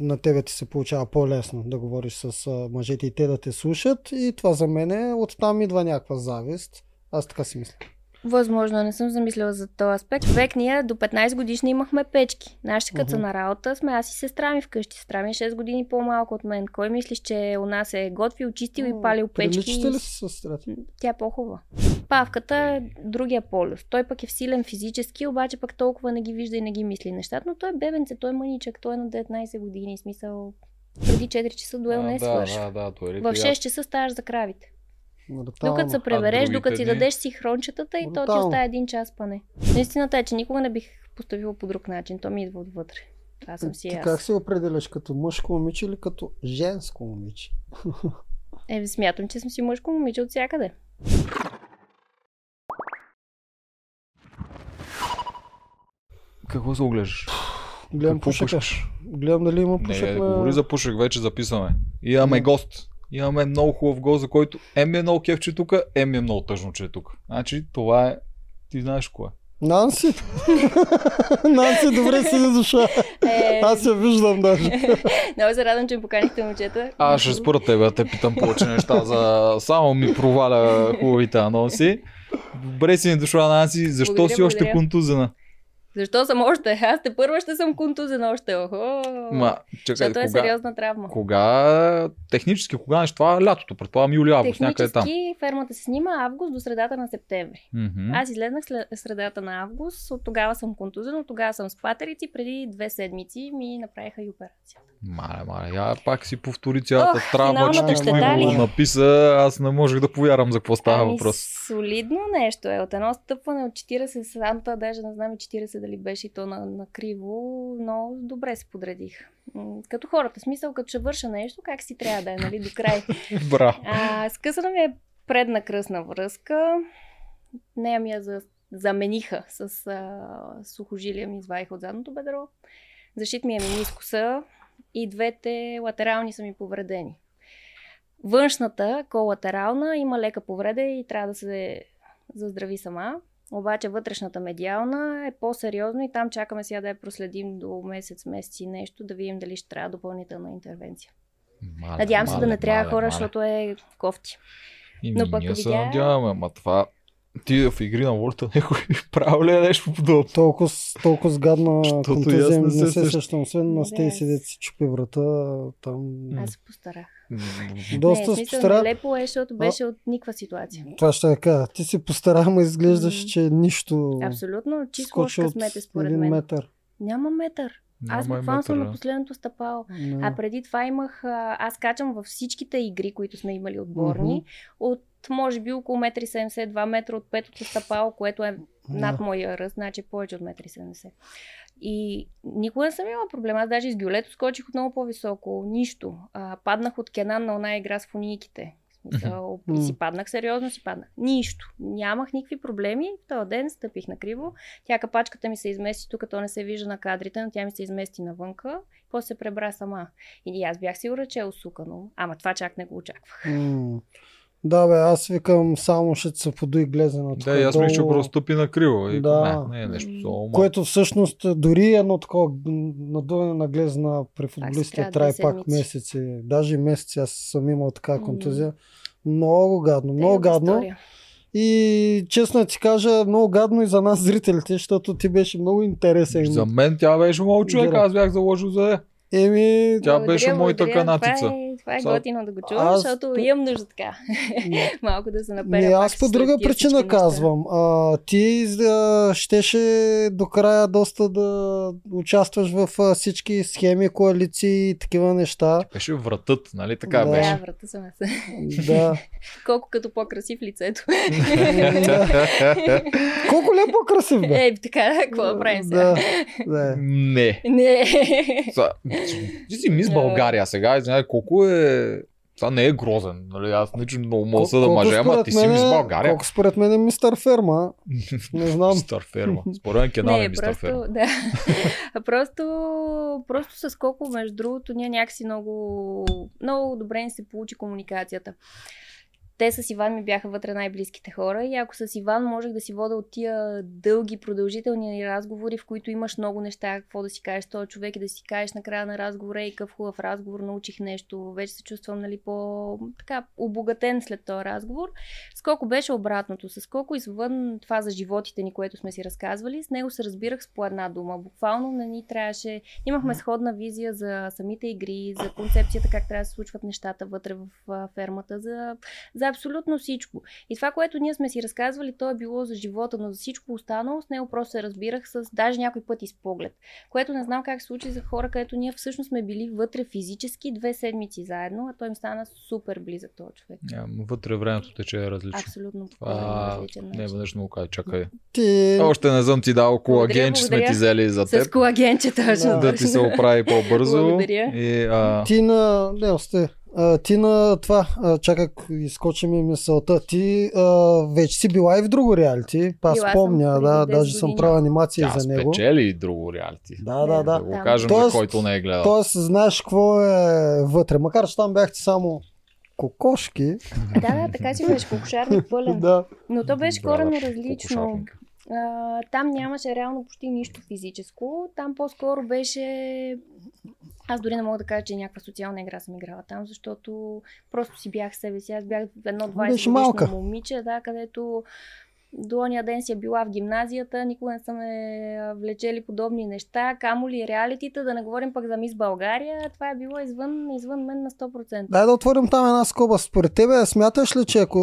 на тебе ти се получава по-лесно да говориш с мъжете и те да те слушат, и това за мен оттам идва някаква завист. Аз така си мисля. Възможно, не съм замислила за този аспект. Век ние до 15 годишни имахме печки. Нашите като са на работа сме аз и сестра ми вкъщи. Сестра ми е 6 години по-малко от мен. Кой мислиш, че у нас е готвил, чистил и палил печки? Приличате ли си сестрата? Тя е по-хубава. Павката е другия полюс. Той пък е силен физически, обаче пък толкова не ги вижда и не ги мисли нещата, но той е бебенце, той е мъничък, той е на 19 години. Смисъл, преди 4 часа дуел не свършва. В 6 часа ставаш за кравите. Докато се пребереш, докато си дадеш си хрончетата и то ти остава един час пане. Истината е, че никога не бих поступила по друг начин. То ми идва отвътре. Аз съм си аз. Как се определяш? Като мъжко момиче или като женско момиче? Смятам, че съм си мъжко момиче от всякъде. Какво се оглеждаш? Гледам пушек. Гледам дали има пушек. Не, говори за пушек, вече записваме. И имаме гост. Имаме много хубав гост, за който е много кеф, че е тук, е много тъжно, че е тук. Значи това е... Ти знаеш кое? Нанси! Нанси, добре си не дошла. Аз я виждам даже. Много се радвам, че ми поканихте, момчета. Аз ще спра тебе, те питам повече неща за... Само ми проваля хубавите анонси. Добре си не дошла, Нанси. Защо благодаря, си още контузена? Защо съм още? Аз те първа ще съм контузен още. Охо! Ма, чакай, защото е сериозна травма. Кога? Технически, кога нещо? Това е лятото, предполагам юли-август, някъде там. Технически фермата се снима август до средата на септември. Аз излезнах средата на август, от тогава съм контузен, от тогава съм с патерици, преди 2 седмици ми направиха и операцията. Мале, я пак си повтори цялата травма, че ти го написа, аз не можех да повярвам за какво става въпрос. Солидно нещо е, от едно стъпване от 40 седмата, даже не знам 40 дали беше и то на криво, но добре се подредих. Като хората, смисъл, като ще върша нещо, как си трябва да е, нали, до край. Браво. Скъсана ми е предна кръсна връзка. Нея ми я замениха с сухожилия, ми извадиха от задното бедро. Защит ми е менискуса и двете латерални са ми повредени. Външната, колатерална, има лека повреда и трябва да се заздрави сама. Обаче вътрешната медиална е по-сериозно и там чакаме сега да я проследим до месец и нещо, да видим дали ще трябва допълнителна интервенция. Надявам се да не трябва хора, защото е кофти. Но пък ние се надяваме, ама това... Ти в игри на волята някой прави ли е нещо подобно? Толкова гадна контузия не се срещам, освен на Стейси, дето си чупи врата там. Аз се постарах. Доста се постарах. Нелепо е, защото беше от никаква ситуация. Това ще я кажа. Ти се постарах, ма изглеждаш, че нищо... Абсолютно. Чисто лош късмет е според мен. Метър. Няма метър. Аз буквално съм на последното стъпало. А преди това имах... Аз качам във всичките игри, които сме имали отборни, от може би около 1,70, 2 метра от петото стъпало, което е над моя ръст, значи повече от 1,70. И никога не съм имала проблем. Аз даже из гюлето скочих отново по-високо. Нищо. Паднах от кенан на оная игра с фунийките. И си паднах, сериозно си паднах. Нищо. Нямах никакви проблеми. В този ден стъпих на криво. Тя капачката ми се измести, тук то не се вижда на кадрите, но тя ми се измести навънка. После се пребра сама. И аз бях сигурна, че е усукано. Ама това чак не го очаквах. Да бе, аз викам, само ще се подуи глезена. Да, аз мисля, че просто стъпи на криво. Да. Не е нещо много. Което всъщност дори едно такова надуване на глезена при футболистите трае пак месеци. Даже месеци аз съм имал така контузия. Много гадно, много гадно. И честно ти кажа, много гадно и за нас зрителите, защото ти беше много интересен. За мен тя беше много човек, аз бях заложил за... Тя беше моята канатица. Това е готино да го чувам, защото имам нужда така. Малко да се наперя. Аз по друга причина казвам. Ти щеше до края доста да участваш в всички схеми, коалиции и такива неща. Ти беше вратът, нали така беше? Да, врата съм аз. Да. Колко като по-красив лицето. Колко ли е по-красив бе? Така, какво правим сега? Не. Не. Ти си мис България сега, знаеш колко е... Това не е грозен, нали? Аз не че много мога да мъже, ама ти си мис България. Колко според мен е мистер Ферма, не знам. Мистер Ферма, според мен Кенан е мистер Ферма. Да. Просто с колко, между другото, ние някакси много добре ни се получи комуникацията. Те с Иван ми бяха вътре най-близките хора и ако с Иван можех да си вода от тия дълги, продължителни разговори, в които имаш много неща, какво да си кажеш този човек и да си кажеш на края на разговора и какъв хубав разговор, научих нещо, вече се чувствам, нали, по-така обогатен след този разговор. С Коко беше обратното, с Коко извън това за животите ни, което сме си разказвали, с него се разбирах с по една дума. Буквално на ни трябваше, имахме сходна визия за самите игри, за концепцията, как трябва да се случват нещата вътре в фермата, за абсолютно всичко. И това, което ние сме си разказвали, то е било за живота, но за всичко останало с него просто се разбирах с даже някой път и с поглед. Което не знам как се случи за хора, където ние всъщност сме били вътре физически 2 седмици заедно, а той им стана супер близък този човек. Вътре времето тече различно. Абсолютно. Не веднъж много кажа, чакай. Още не съм ти дал колагенче, сме ти взели за теб. С колагенче точно. Да ти се оправи по-бързо. Ти на Леосте. Ти на това, чакай, изкочи ми мисълта, ти вече си била и в друго реалити, аз спомня, да, даже съм правил анимация за него. Аз спечели и друго реалити, да го кажем за който не е гледал. Тоест знаеш какво е вътре, макар че там бяхте само кокошки. Да, така че беше кокошарник пълен, но то беше коренно различно. Там нямаше реално почти нищо физическо, там по-скоро беше... Аз дори не мога да кажа, че някаква социална игра съм играла там, защото просто си бях себе си. Аз бях едно 20-годишно момиче, да, където до ония ден си е била в гимназията, никога не са ме влечели подобни неща, камо ли реалитита, да не говорим пък за Мис България, това е било извън мен на 100%. Дай да отворим там една скоба. Според тебе, смяташ ли, че ако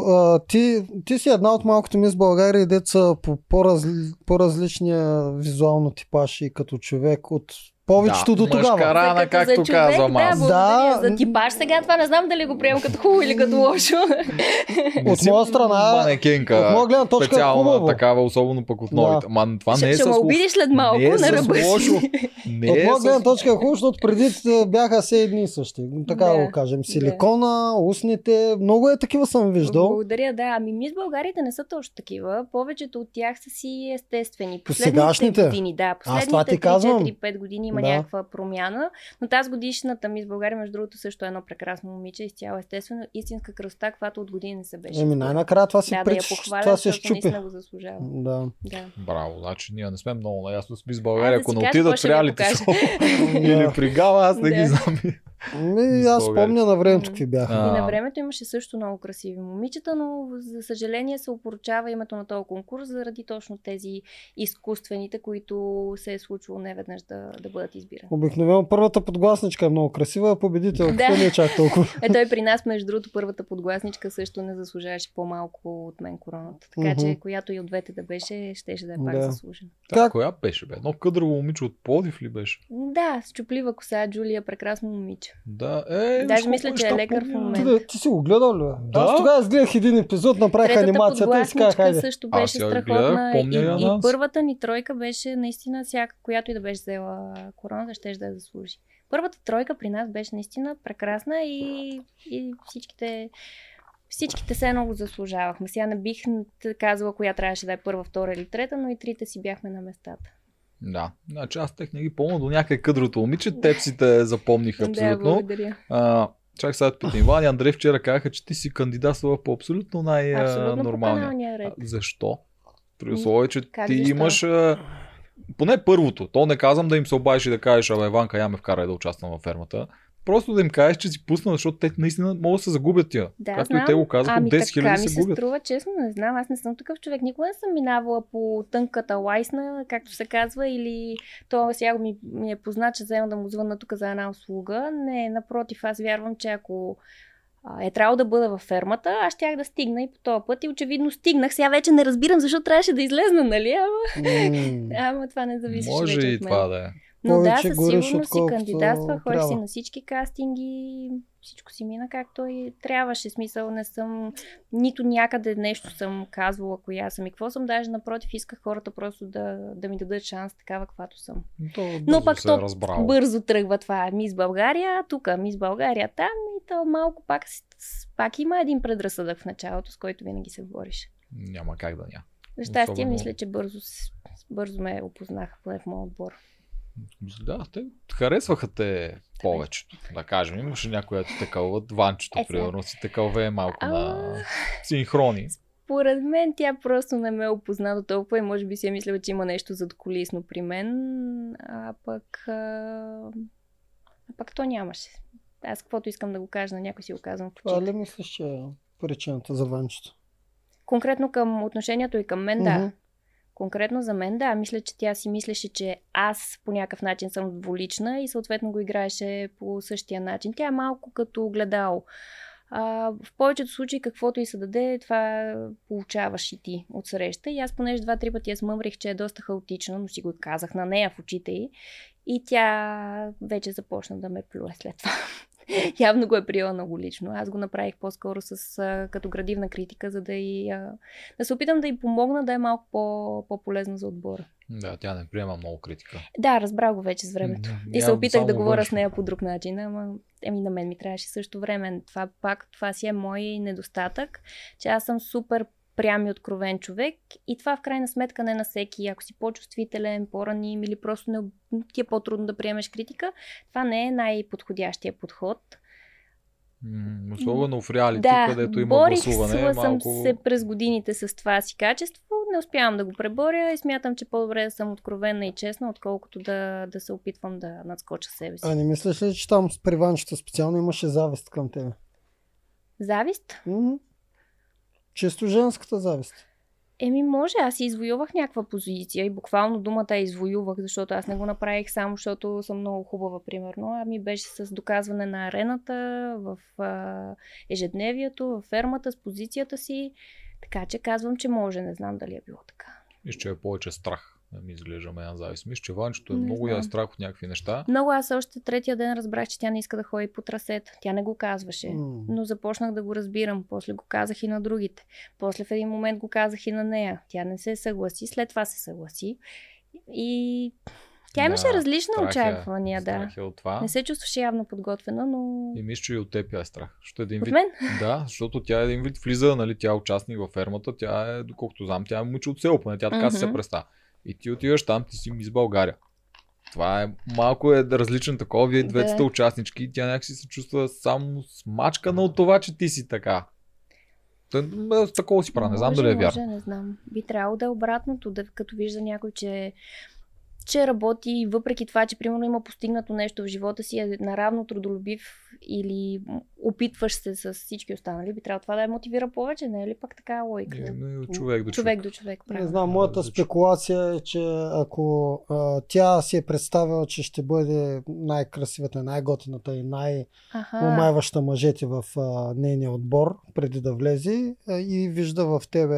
ти си една от малкото Мис България, деца по по-различния визуално типаж и като човек от повечето до тогава. Мъжкарана, както казвам аз. Да, благодаря за типаж. Сега това не знам дали го приемам като хубаво или като лошо. От моя страна, манекенка, специална такава, особено пък от новите. Ма, това не е с лошо. Не е с лошо. От моя гледна точка е хубаво, защото преди бяха все едни и същи. Така да го кажем. Силикона, устните, много е такива съм виждал. Благодаря, да. Ами Мис Българите не са точно такива. Повечето от тях са си естествени. Последните години, да. Последните 4-5 години има някаква промяна, но тази годишната Мис България, между другото, също е едно прекрасно момиче, изцяло естествено, истинска красота, която от години не се беше. Еми най-накрая това си причиш, това се щупи. Да, да я похваля, защото наистина го заслужава. Да. Браво, значи ние не сме много наясно с Мис България, ако не отидат в реалити шоу или при гала, аз не ги знам. Аз спомня на времето какви бяха. И на времето имаше също много красиви момичета, но за съжаление се опоручава името на този конкурс заради точно тези изкуствените, които се е случило неведнъж да бъдат избирани. Обикновено първата подгласничка е много красива, а победителката не е чак толкова. Ето и при нас, между другото, първата подгласничка също не заслужаваше по-малко от мен короната. Така че която и от двете да беше, щеше да е пак заслужена. Коя беше бе? Едно къдрово момиче от Пловдив ли беше? Да, с чуплива коса, Джулия, прекрасно момиче. Да, даже мисля, че е лекар в момента. Ти си го гледал ли? Да? Аз тогава изгледах един епизод, направих третата анимацията и си казах, хайде. Също беше страхотна. И първата ни тройка беше наистина всяка, която и да беше взела короната, щеше да я заслужи. Първата тройка при нас беше наистина прекрасна и всичките се много заслужавахме. Сега не бих казала коя трябваше да е първа, втора или трета, но и трите си бяхме на местата. Да, значи аз тех не ги помня до някъде къдрото момиче, тепсите запомних абсолютно. Чак сега питам, Иван и Андрей вчера казаха, че ти си кандидатствала по абсолютно най-нормалния ред. Защо? При условие, че ти имаш... Поне първото, то не казвам да им се обадиш и да кажеш, абе Иванка, я ме вкарай да участвам във фермата. Просто да им кажеш, че си пусна, защото те наистина могат да се загубят тия. Да, както знам. И те го казват, по 10 хиляди се губят. Ами така ми се струва, честно не знам, аз не съм такъв човек. Никога не съм минавала по тънката лайсна, както се казва, или то сега ми е познат, че взема да му звънна тук за една услуга. Не, напротив, аз вярвам, че ако е трябвало да бъда във фермата, аз щях да стигна и по този път и очевидно стигнах. Сега вече не разбирам защо трябваше да излезна, нали? Ама това не зависеше вече от мен. Може и това да е. Но да, със сигурност си кандидатствах, ходих си на всички кастинги, всичко си мина както и трябваше. Смисъл не съм, нито някъде нещо съм казвала коя съм и какво съм, даже напротив исках хората просто да ми дадат шанс такава каквато съм. Но пак то бързо тръгва това. Мис България тук, Мис България там и то малко пак има един предразсъдък в началото, с който винаги се бориш. Няма как да няма. За щастие мисля, че бързо ме опознаха поне в моя отбор. Да, те харесваха те повечето, да кажем. Имаше някои, които текълват ванчето, примерно си текълве малко на синхрони. Според мен тя просто не ме е опознала толкова и може би си е мислила, че има нещо задкулисно при мен, а пък то нямаше. Аз каквото искам да го кажа на някой си го казвам в очите. А ли мислиш, че е причината за ванчето? Конкретно към отношението и към мен, да. Конкретно за мен, да. Мисля, че тя си мислеше, че аз по някакъв начин съм двулична и съответно го играеше по същия начин. Тя е малко като огледало. В повечето случаи, каквото и се даде, това получаваш и ти от среща. И аз понеже 2-3 пъти я смъмрих, че е доста хаотично, но си го казах на нея в очите й. И тя вече започна да ме плюе след това. Явно го е приела много лично. Аз го направих по-скоро като градивна критика, за да се опитам да й помогна да е малко по-полезна за отбора. Да, тя не приема много критика. Да, разбра го вече с времето. И се опитах да говоря с нея по друг начин. Ама на мен ми трябваше също време. Това си е мой недостатък, че аз съм супер прям и откровен човек и това в крайна сметка не на всеки. Ако си по-чувствителен, по-раним или просто ти е по-трудно да приемеш критика, това не е най-подходящия подход. Особено в реалити, където има гласуване. Да, борих съм се през годините с това си качество, не успявам да го преборя и смятам, че по-добре да съм откровена и честна, отколкото да се опитвам да надскоча себе си. А не мислиш ли, че там при ванчето специално имаше завист към тебе? Завист? Често женската завист. Може, аз извоювах някаква позиция и буквално думата извоювах, защото аз не го направих само, защото съм много хубава, примерно. Ами беше с доказване на арената, в ежедневието, в фермата, с позицията си. Така че казвам, че може, не знам дали е било така. Мисля, че е повече страх. Ми изглежда мен завист. Мисля, че ванчето е много я страх от някакви неща. Много, аз още третия ден разбрах, че тя не иска да ходи по трасета. Тя не го казваше, но започнах да го разбирам. После го казах и на другите. После в един момент го казах и на нея. Тя не се съгласи, след това се съгласи. И тя имаше различни очаквания. Не се чувстваше явно подготвена, но... И мисля, че и от теб я е страх. От мен? Да, защото тя един вид влиза, нали, тя е участник във фермата, тя е, доколкото знам, тя е момиче от село, поне тя така се представя. И ти отиваш там, ти си мис България. Това е малко различно такова. Вие двете участнички, тя някакси се чувства само смачкана от това, че ти си така. Такова си прав, не знам дали е вярно. Не знам. Би трябвало да е обратното, като вижда някой, че работи и въпреки това, че примерно има постигнато нещо в живота си, е наравно трудолюбив или опитваш се с всички останали, би трябвало това да я мотивира повече, не е ли пак така логика? Човек до човек. Не знам, моята спекулация е, че ако тя си е представила, че ще бъде най-красивата, най-готината и най-умайваща мъжете в нейния отбор, преди да влезе и вижда в тебе...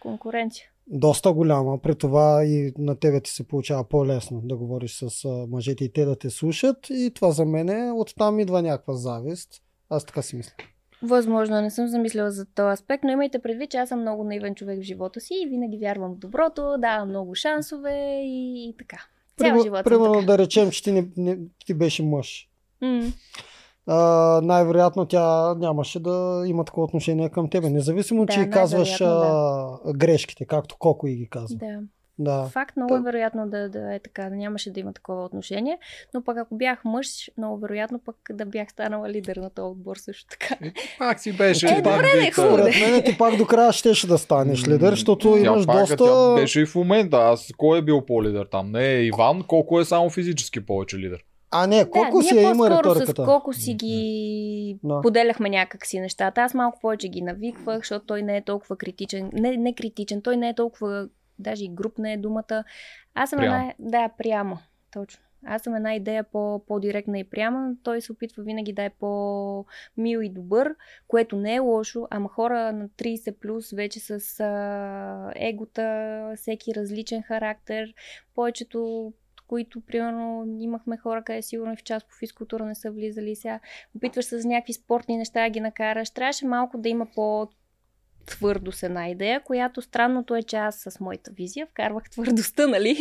конкуренция. Доста голяма, при това и на тебе ти се получава по-лесно да говориш с мъжете и те да те слушат и това за мен е, оттам идва някаква завист. Аз така си мисля. Възможно, не съм замисляла за този аспект, но имайте предвид, че аз съм много наивен човек в живота си и винаги вярвам в доброто, давам много шансове и така. Цял живот съм така. Примерно да речем, че ти беше мъж. Най-вероятно тя нямаше да има такова отношение към тебе. Независимо, че и казваш грешките, както Коко и ги казва. Да. Факт, много е вероятно да е така, да нямаше да има такова отношение, но пък ако бях мъж, много вероятно пък да бях станала лидер на този отбор също така. Пак си беше. Според мен ти пак до края щеше да станеш лидер, защото имаш доста... Тя беше и в момента, аз кой е бил по-лидер там? Не е Иван, колко е само физически повече лидер. А не, колко си я има риториката. С колко си ги поделяхме някакси нещата. Аз малко повече ги навиквах, защото той не е толкова критичен. Не критичен, той не е толкова, даже и груб не е думата. Аз съм прямо, точно. Аз съм една идея по-директна и пряма, но той се опитва винаги да е по-мил и добър, което не е лошо, ама хора на 30 плюс вече с егота, всеки различен характер, повечето... които, примерно, имахме хора, къде сигурно и в час по физкултура не са влизали. Сега опитваш се за някакви спортни неща да ги накараш. Трябваше малко да има твърдо с една идея, която странното е, че аз с моята визия вкарвах твърдостта, нали,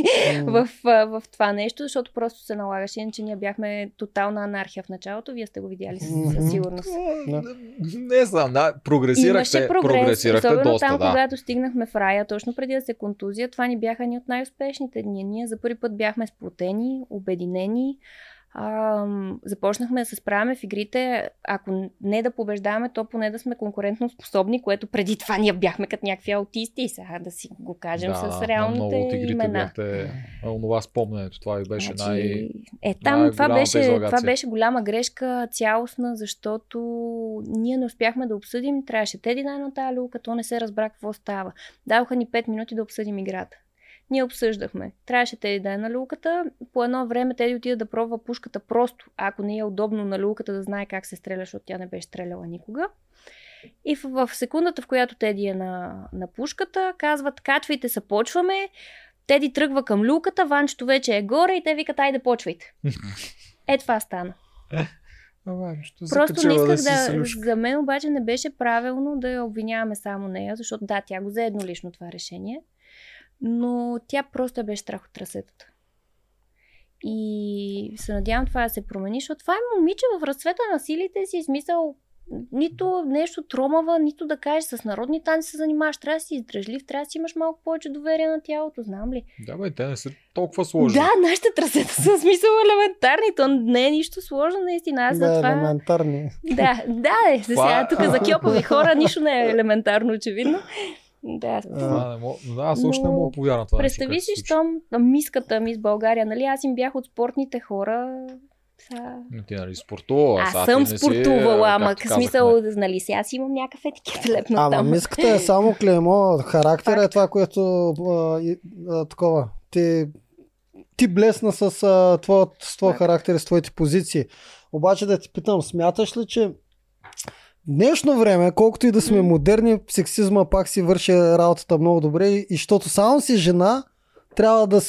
в това нещо, защото просто се налагаше, иначе ние бяхме тотална анархия в началото, вие сте го видяли със сигурност. Не знам, да, прогресирахте доста, там, когато стигнахме в Рая, точно преди да се контузия, това ни бяха ни от най-успешните дни. Ние за първи път бяхме сплотени, обединени. Започнахме да се справяме в игрите, ако не да побеждаваме, то поне да сме конкурентно способни, което преди това ние бяхме като някакви аутисти, сега да си го кажем с реалните имена. Онова спомненето, това ви беше това беше голяма грешка цялостна, защото ние не успяхме да обсъдим, трябваше Теди на тая люка, то не се разбра какво става. Даваха ни 5 минути да обсъдим играта. Ние обсъждахме. Трябваше Теди да е на люлката. По едно време Теди отида да пробва пушката просто, ако не е удобно на люлката, да знае как се стреля, защото тя не беше стреляла никога. И в секундата, в която Теди е на пушката, казват: качвайте се, почваме. Теди тръгва към люлката, ванчето вече е горе и те викат: айде, почвайте. Е, това стана. Просто не исках за мен обаче не беше правилно да я обвиняваме само нея, защото да, тя го взе еднолично това решение. Но тя просто беше страх от трасетата. И се надявам това да се промени, защото това е момиче в разцвета на силите си, смисъл, нито нещо тромава, нито да кажеш с народни танци се занимаваш, трябва да си издръжлив, трябва да си имаш малко повече доверие на тялото, знам ли? Да бе, те не са толкова сложни. Да, нашите трасета са смисъл елементарни, то не е нищо сложно наистина. Аз да, това... елементарни. Да, сега тук за кьопови хора нищо не е елементарно, очевидно. Аз още не мога да повярвам това. Представи си, щом миската ми с България, нали, аз им бях от спортните хора. Но ти нали спортува? Аз съм спортувала, ама смисъл, нали си, аз имам някакъв етикет лепна там. Ама миската е само клеймо, характер е това, което такова. Ти блесна с твой характер, с твоите позиции. Обаче да ти питам, смяташ ли, че днешно време, колкото и да сме модерни, сексизма пак си върши работата много добре и защото само си жена, трябва да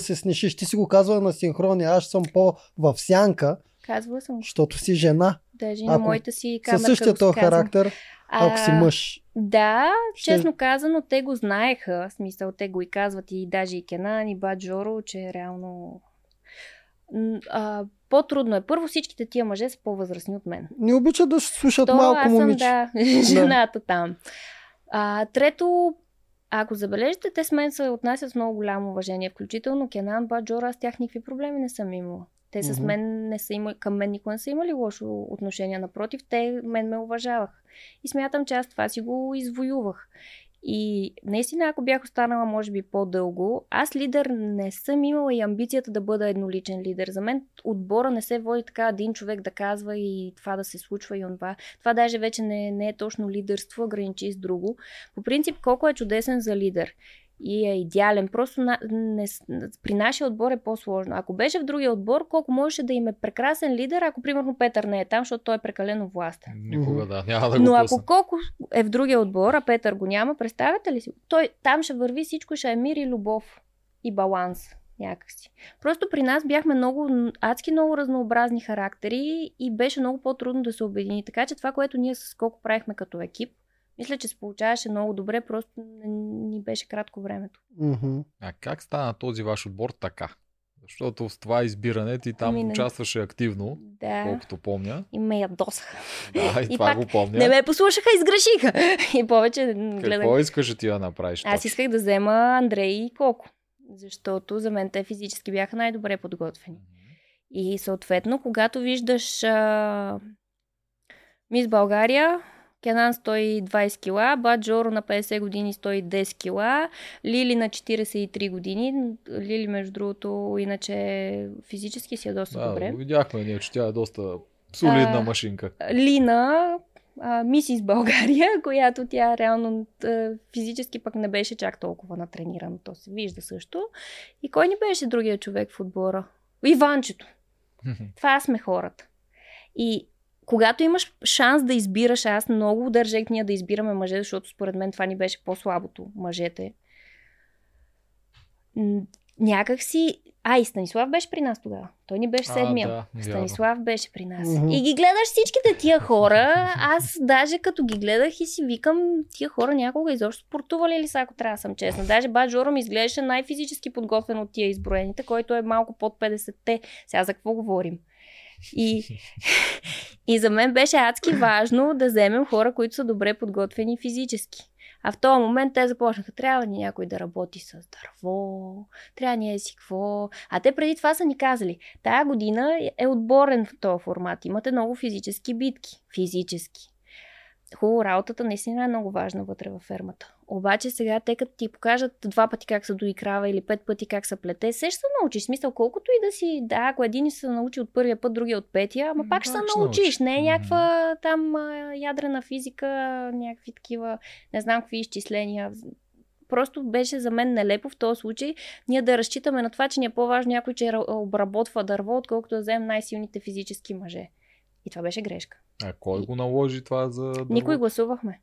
се снишиш. Ти си го казвала на синхрония, аз съм по-в сянка, казвала съм, защото си жена. Даже на моята си камера, със същия този характер, ако си мъж. Да, честно казано, те го знаеха, в смисъл, те го и казват и даже и Кенан, и Бад Жоро, че реално... по-трудно е. Първо всичките тия мъже са по-възрастни от мен. Не обичат да слушат малко момиче. Жената там. Трето, ако забележите, те с мен се отнасят с много голямо уважение. Включително Кенан, Баджора, аз тях никакви проблеми не съм имала. Те с мен не са имали, към мен никога не са имали лошо отношение. Напротив, те мен ме уважаваха. И смятам, че аз това си го извоювах. И наистина, ако бях останала, може би по-дълго, аз лидер не съм имала и амбицията да бъда едноличен лидер. За мен отбора не се води така един човек да казва и това да се случва и онова. Това даже вече не е точно лидерство, граничи с друго. По принцип, Коко е чудесен за лидер и е идеален. Просто при нашия отбор е по-сложно. Ако беше в другия отбор, Коко можеше да им е прекрасен лидер, ако примерно Петър не е там, защото той е прекалено властен. Никога няма да го пусна. Но ако Коко е в другия отбор, а Петър го няма, представете ли си? Той там ще върви всичко, ще е мир и любов и баланс някакси. Просто при нас бяхме много разнообразни характери и беше много по-трудно да се обедини. Така че това, което ние с Коко правихме като екип, мисля, че се получаваше много добре, просто ни беше кратко времето. А как стана този ваш отбор така? Защото с това избиране ти там участваше активно, колкото помня. И ме ядосаха. Да, и това го помня. Не ме послушаха, изгрешиха. И повече гледах. Какво искаш ти да направиш? Аз исках да взема Андрей и Коко, защото за мен те физически бяха най-добре подготвени. И съответно, когато виждаш Мис България, Кенан 120 кила, Баджоро на 50 години 110 кила, Лили на 43 години. Лили, между другото, иначе физически си е доста добре. Да, видяхме ние, че тя е доста солидна машинка. Лина, Мисис България, която тя реално физически пък не беше чак толкова натренирана. То се вижда също. И кой ни беше другия човек в отбора? Иванчето. Това сме хората. И когато имаш шанс да избираш, аз много държах ние да избираме мъже, защото според мен това ни беше по-слабото, мъжете. Някак си А, и Станислав беше при нас тогава. Той ни беше седмия. Да, Станислав беше при нас. И ги гледаш всичките тия хора. Аз даже като ги гледах и си викам, тия хора някога изобщо спортували ли са, ако трябва да съм честна. Даже бат Жоро ми изглеждаше най-физически подготвен от тия изброените, който е малко под 50-те. Сега за какво говорим? И за мен беше адски важно да вземем хора, които са добре подготвени физически. А в този момент те започнаха, трябва ни някой да работи с дърво, трябва ни е си какво. А те преди това са ни казали, тая година е отборен в този формат, имате много физически битки. Физически. Хубаво, работата наистина е много важна вътре във фермата. Обаче сега те като ти покажат 2 пъти как се дои крава или 5 пъти как се плете, се ще се научиш. Смисъл, колкото и да си, да, ако един ще се научи от първия път, другия от петия, ама пак ще се научиш. Не е някаква там ядрена физика, някакви такива, не знам какви изчисления. Просто беше за мен нелепо в този случай ние да разчитаме на това, че ни е по-важно някой, че обработва дърво, отколкото да вземем най-силните физически мъже. И това беше грешка. А кой го наложи това за дърво? Никой гласувахме.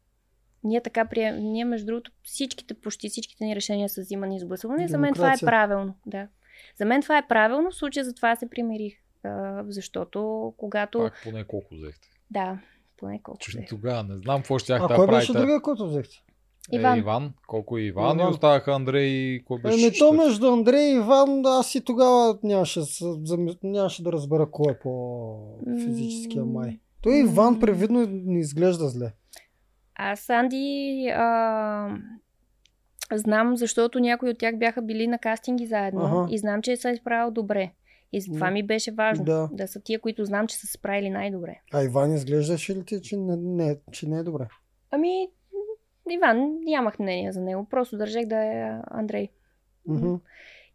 Ние така прием... Ние между другото всичките, почти всичките ни решения са взимани с гласуване. За мен това е правилно. Да. За мен това е правилно. В случая за това се примирих. Защото когато... Пак поне колко взехте. Да, поне колко взехте. Тогава не знам какво ще тях да правите. А кой беше другия, който взехте? Иван. Иван. Колко е Иван? И оставаха Андрей и кой беше? То между Андрей и Иван, аз и тогава нямаше да разбера кой е по-физическия май. Той Иван привидно не изглежда зле. Аз Анди знам, защото някои от тях бяха били на кастинги заедно и знам, че се е справил добре. И за това ми беше важно да са тия, които знам, че са се справили най-добре. А Иван изглеждаше ли ти, че не е добре? Ами, Иван, нямах мнение за него. Просто държах да е Андрей.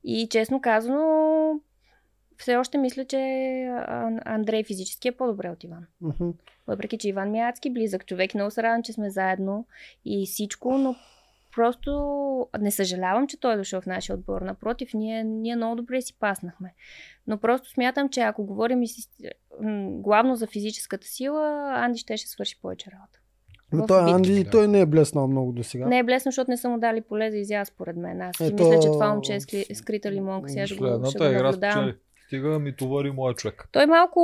И честно казано, все още мисля, че Андрей физически е по-добре от Иван. Въпреки, че Иван ми е адски близък човек. Много се радвам, че сме заедно и всичко, но просто не съжалявам, че той е дошъл в нашия отбор. Напротив, ние много добре си паснахме. Но просто смятам, че ако говорим главно за физическата сила, Анди ще свърши повече работа. Но той Анди, той не е блеснал много до сега. Не е блеснал, защото не са му дали поле за изяз, според мен. Аз мисля, че това момче е скрита лимонка. Сега ще го наблюдавам. Стига ми товари моя човек. Той малко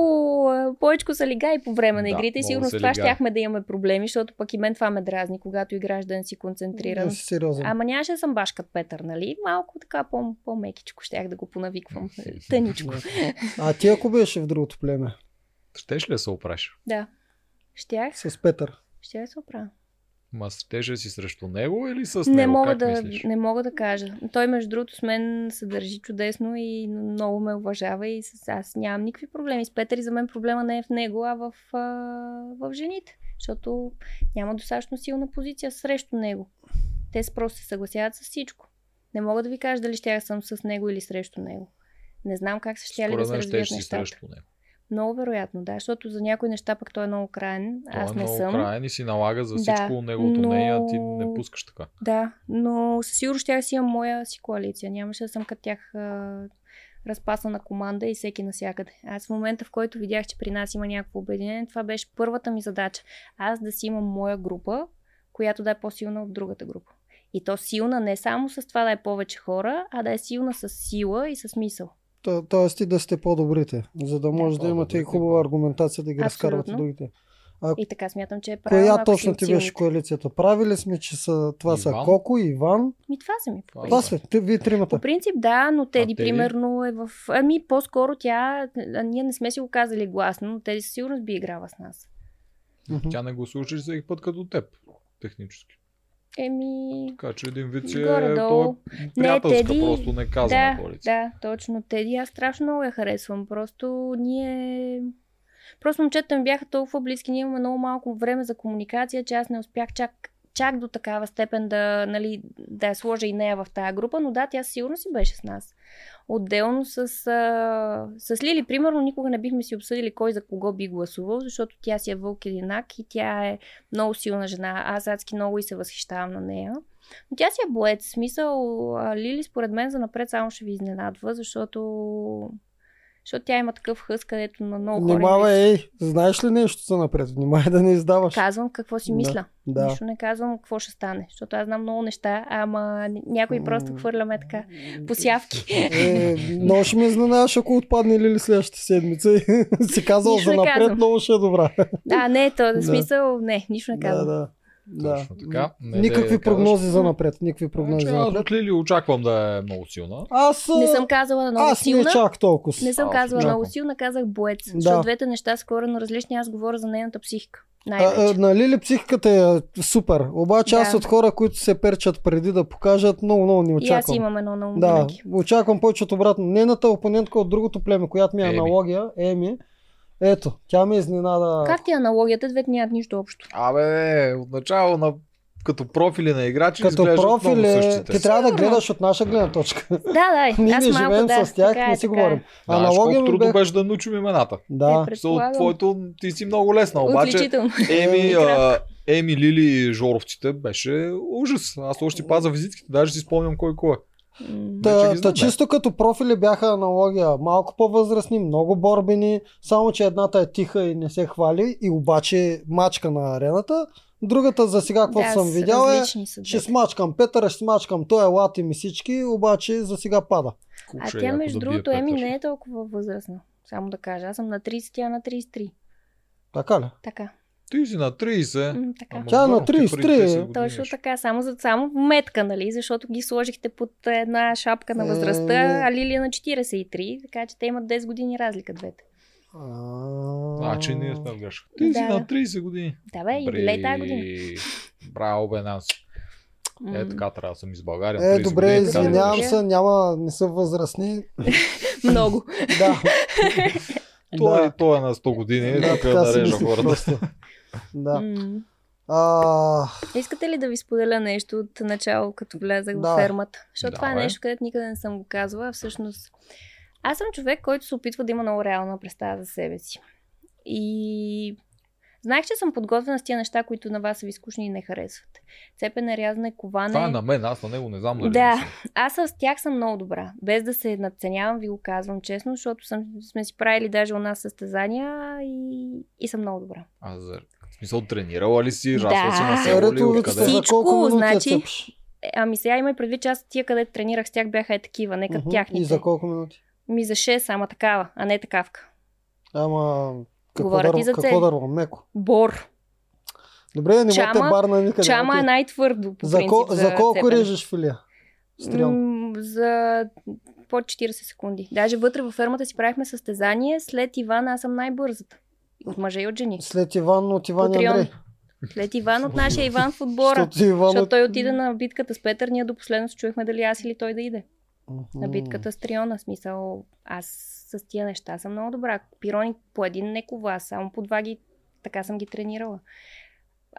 повечко се лига и по време на игрите и сигурно с това щяхме да имаме проблеми, защото пък и мен това ме дразни, когато играш да не си концентриран. Ама нямаше да съм башка Петър, нали? Малко така по-мекичко щях да го понавиквам. Тъничко. А ти ако беше в другото племе? Щеш ли да се опраш? Да. Щях. С Петър. Ще я се оправя. Ма стежа си срещу него или с него? Не мога да кажа. Той между другото с мен се държи чудесно и много ме уважава и аз нямам никакви проблеми с Петър и за мен проблема не е в него, а в жените. Защото няма достатъчно силна позиция срещу него. Те просто се съгласяват с всичко. Не мога да ви кажа дали ще я съм с него или срещу него. Не знам как се ще ли да се развият нещата. Много вероятно, да, защото за някои неща пък той е много краен, аз не съм. Той е много краен и си налага за всичко неговото мнение, а ти не пускаш така. Да, но със сигурно ще я си имам моя си коалиция, нямаше да съм като тях разпасана команда и всеки насякъде. Аз в момента, в който видях, че при нас има някакво обединение, това беше първата ми задача. Аз да си имам моя група, която да е по-силна от другата група. И то силна не само с това да е повече хора, а да е силна с сила и с мисъл. Тоест и да сте по-добрите, за да може да имате и хубава аргументация да ги разкарвате другите. И така смятам, че е правилно. Коя точно ти беше коалицията? Правили сме, че това са Коко и Иван. Ми това са ми. Това са вие тримата. По принцип да, но Теди примерно е в... Ами по-скоро тя... Ние не сме си го казали гласно, но Теди със сигурност би играла с нас. Тя не го слушаш всеки път като теб, технически. Така че един вид си е приятелска, Теди, просто не казваме коалиция. Да, точно. Теди, аз страшно много я харесвам. Просто Просто момчета ми бяха толкова близки. Ние имаме много малко време за комуникация, че аз не успях чак до такава степен да я сложа и нея в тая група, но да, тя сигурно си беше с нас. Отделно с Лили, примерно, никога не бихме си обсъдили кой за кого би гласувал, защото тя си е вълк единак и тя е много силна жена. Аз адски много и се възхищавам на нея. Но тя си е боец. В смисъл, Лили, според мен, занапред само ще ви изненадва, защото Защото тя има такъв хъс, където на много хора... знаеш ли нещо за напред? Внимавай да не издаваш. Казвам какво си мисля. Да. Нищо не казвам какво ще стане. Защото аз знам много неща, ама някой просто хвърляме така посявки. Много ще ме изненадаш, ако отпадне Лили следващата седмица и си казал за напред, много ще е добра. Да, не, то смисъл, не, нищо не казвам. Да. Така. Никакви прогнози за напред. Никакви прогнози за напред. От Лили очаквам да е много силна. Не съм казала много силна. Не съм казала много силна, казах боец. Да. Защото двете неща са коренно различни. Аз говоря за нейната психика. На Лили психиката е супер. Обаче аз от хора, които се перчат преди да покажат, много не очаквам. И аз имам едно на ум. Да. Очаквам повече от обратно. Нейната опонентка от другото племе, която ми е аналогия, Еми. Ето, тя ме изненада... Как ти е аналогията? Двете нямат нищо общо. Абе, отначало на... като профили на играчи изглеждат много същите. Ти трябва да гледаш от наша гледна точка. Да. Ние не живеем с тях, не си говорим. Аналогия ми бе... беше да научим имената. Да. Твоето ти си много лесна, обаче Еми, Лили и Жоровците беше ужас. Аз още пазя визитките, даже си спомням кой е. Та чисто като профили бяха аналогия. Малко по-възрастни, много борбени, само че едната е тиха и не се хвали и обаче мачка на арената. Другата за сега, каквото съм видял е, ще смачкам Петър, ще смачкам той, лат и мисички, обаче за сега пада. А тя между другото Еми не е толкова възрастна, само да кажа. Аз съм на 30, тя на 33. Така ли? Така. Ти си на 30. Тя на 33. Точно така, само метка, нали? Защото ги сложихте под една шапка на възрастта, а Лилия на 43, така че те имат 10 години разлика двете. Значи ние сме в грешка. Ти си на 30 години. Да бе, юбилей тази година. Браво бе, Нанси. Така трябва да съм из България. Добре, извинявам се, не са възрастни. Много. Да. Той е на 100 години. Тук е да режа хората. Искате ли да ви споделя нещо от начало, като влязах във фермата? Защото това е нещо, където никъде не съм го казвала. Всъщност, аз съм човек, който се опитва да има много реална представа за себе си. И знаех, че съм подготвена с тия неща, които на вас са ви скучни и не харесват. Цепене, рязане, коване. Това е на мен, аз на него не знам. Да, аз с тях съм много добра. Без да се надценявам, ви го казвам честно, защото сме си правили даже у нас състезания и съм много добра. В смисъл, тренирала ли си, расла си на село ли, откъде? Всичко, значи... Ами сега има и предвид, че аз тия, където тренирах с тях, бяха такива, не като тяхните. И за колко минути? Ми за 6, ама такава, а не такавка. Ама... Какво дървам? Меко? Бор. Добре, не мога те барна никъде. Чама е най-твърдо, по принцип. За колко режеш филия? За под 40 секунди. Даже вътре във фермата си правихме състезание. След Иван аз съм най-бързата. От мъже и от жени. След Иван от Иван и Андрей. След Иван от нашия Иван в отбора. Защото той отиде на битката с Петър. Ние до последно се чуехме дали аз или той да иде. На битката с Триона, смисъл, аз с тия неща съм много добра. Пирони по един не кова, само по два ги, така съм ги тренирала.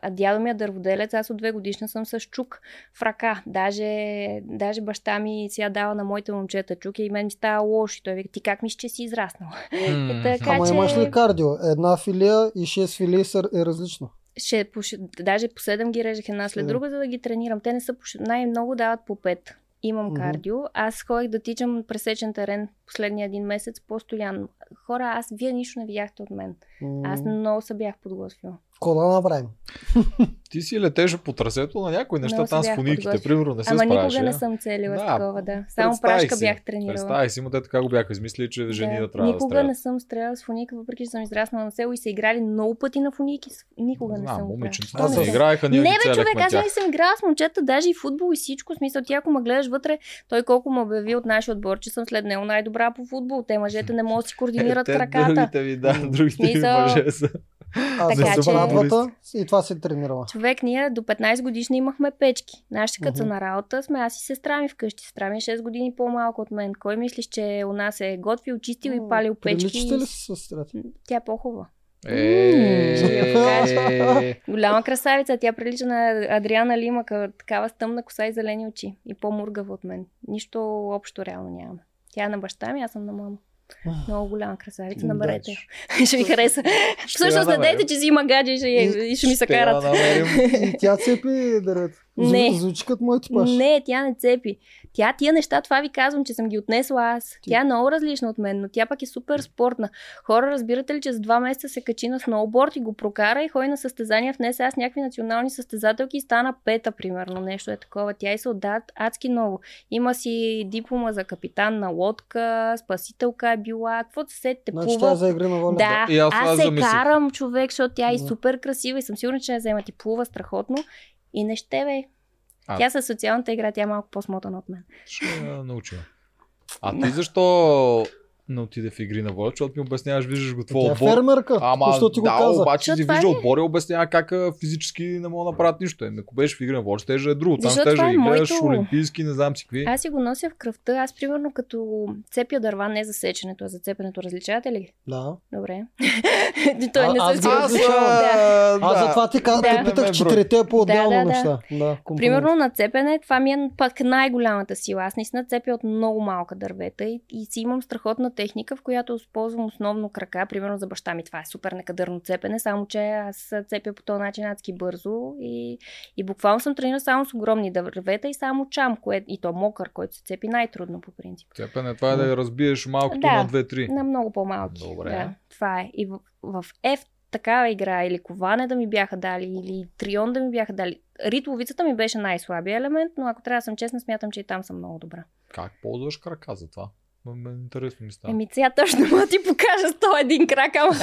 А дядо ми е дърводелец, аз от 2 годишна съм с чук в ръка. Даже баща ми сега дава на моите момчета чук и мен ми става лошо. Той вика, ти как мислиш, че си израснала? Ама имаш ли кардио? Една филия и 6 филии е различно. Даже по 7 ги режех една след друга, за да ги тренирам. Те не са най-много дават по 5. Имам кардио. Аз ходих да тичам пресечен терен последния 1 месец постоянно. Хора, вие нищо не видяхте от мен. Аз много се бях подготвила. Кола направим. Ти си летеш по трасето на някои неща там с фуниките. Примерно не се справяше. Ама никога не съм целила такова, да. Само прашка бях тренирала. Представи си, те така го бяха измислили, че жени да трябва да стрелят. Никога не съм стреляла с фуника, въпреки че съм израснала на село и се играли много пъти на фуники. Никога не съм играла. Аз се играеха, ние ги целехме. Не бе, човек, аз не съм играла с момчета, даже и футбол и всичко. Смисъл, ти ако ме гледаш вътре, той колко ме обяви от нашия отбор, че съм след него най-добра по футбол. Те мъжете не могат да си координират краката. Другите ви мъже са. За сватбата и това се тренирала. Човек, ние до 15 годишна имахме печки. Нашите като са на работа сме аз и сестра ми вкъщи. Сестра ми е 6 години по-малко от мен. Кой мислиш, че у нас е готвил, чистил и палил печки? Приличате ли си сестрата? Тя е по-хубава. Голяма красавица, тя прилича на Адриана Лима, такава с тъмна коса и зелени очи. И по-мургава от мен. Нищо общо реално нямаме. Тя е на баща ми, аз съм на мама. Много голяма красавица, наберете. Ще ви хареса. Всъщност, надейте, че си има гадже и ще ми се карат. Тя цепи дървето. Не. Звучи като моето паш. Не, тя не цепи. Тя тия неща, това ви казвам, че съм ги отнесла аз. Тя е много различна от мен, но тя пък е супер спортна. Хора, разбирате ли, че за 2 месеца се качи на сноуборд и го прокара и ходи на състезания, внесе аз някакви национални състезателки и стана 5-та, примерно, нещо е такова. Тя и се отдава адски много. Има си диплома за капитан на лодка, спасителка е била, какво се сетите, плува. Да, и аз се карам, човек, защото тя е супер красива и съм сигурна, че не взема ти плува страхотно. И не ще, бе. Тя със социалната игра, тя е малко по-смотана от мен. Ще науча. А ти защо не отиде в игри на воля? Защото ми обясняваш, виждаш го твой отбор. Е фермерка, ама ти го каза. Обаче ти вижда отбор и обяснява как физически не мога да направят нищо. Ако беше в игри на воля, ще е друго. Там ще е гледаш олимпийски, не знам си какви. Аз си го нося в кръвта. Аз примерно като цепя дърва, не за сеченето, а за цепенето. Различавате ли? Да. Добре. Той не се различава. Аз затова ти питах, че трите е по-отделно неща. Примерно на цепене, това ми е пък най-голямата сила. Аз наистина цепя от много малка дървета и си имам страхотна техника, в която използвам основно крака. Примерно за баща ми това е супер некадърно цепене, само че аз цепя по този начин адски бързо и буквално съм тренирала само с огромни дървета и само чам, и то мокър, който се цепи най-трудно по принцип. Цепене, това е да разбиеш малкото на 2-3. На много по-малки. Добре. Да, това е. И в F такава игра или коване да ми бяха дали, или трион да ми бяха дали. Ритовицата ми беше най-слабия елемент, но ако трябва да съм честна, смятам, че и там съм много добра. Как ползваш крака за това? Интересно ми става. Еми, сега точно мога ти покажа 101 крак, ама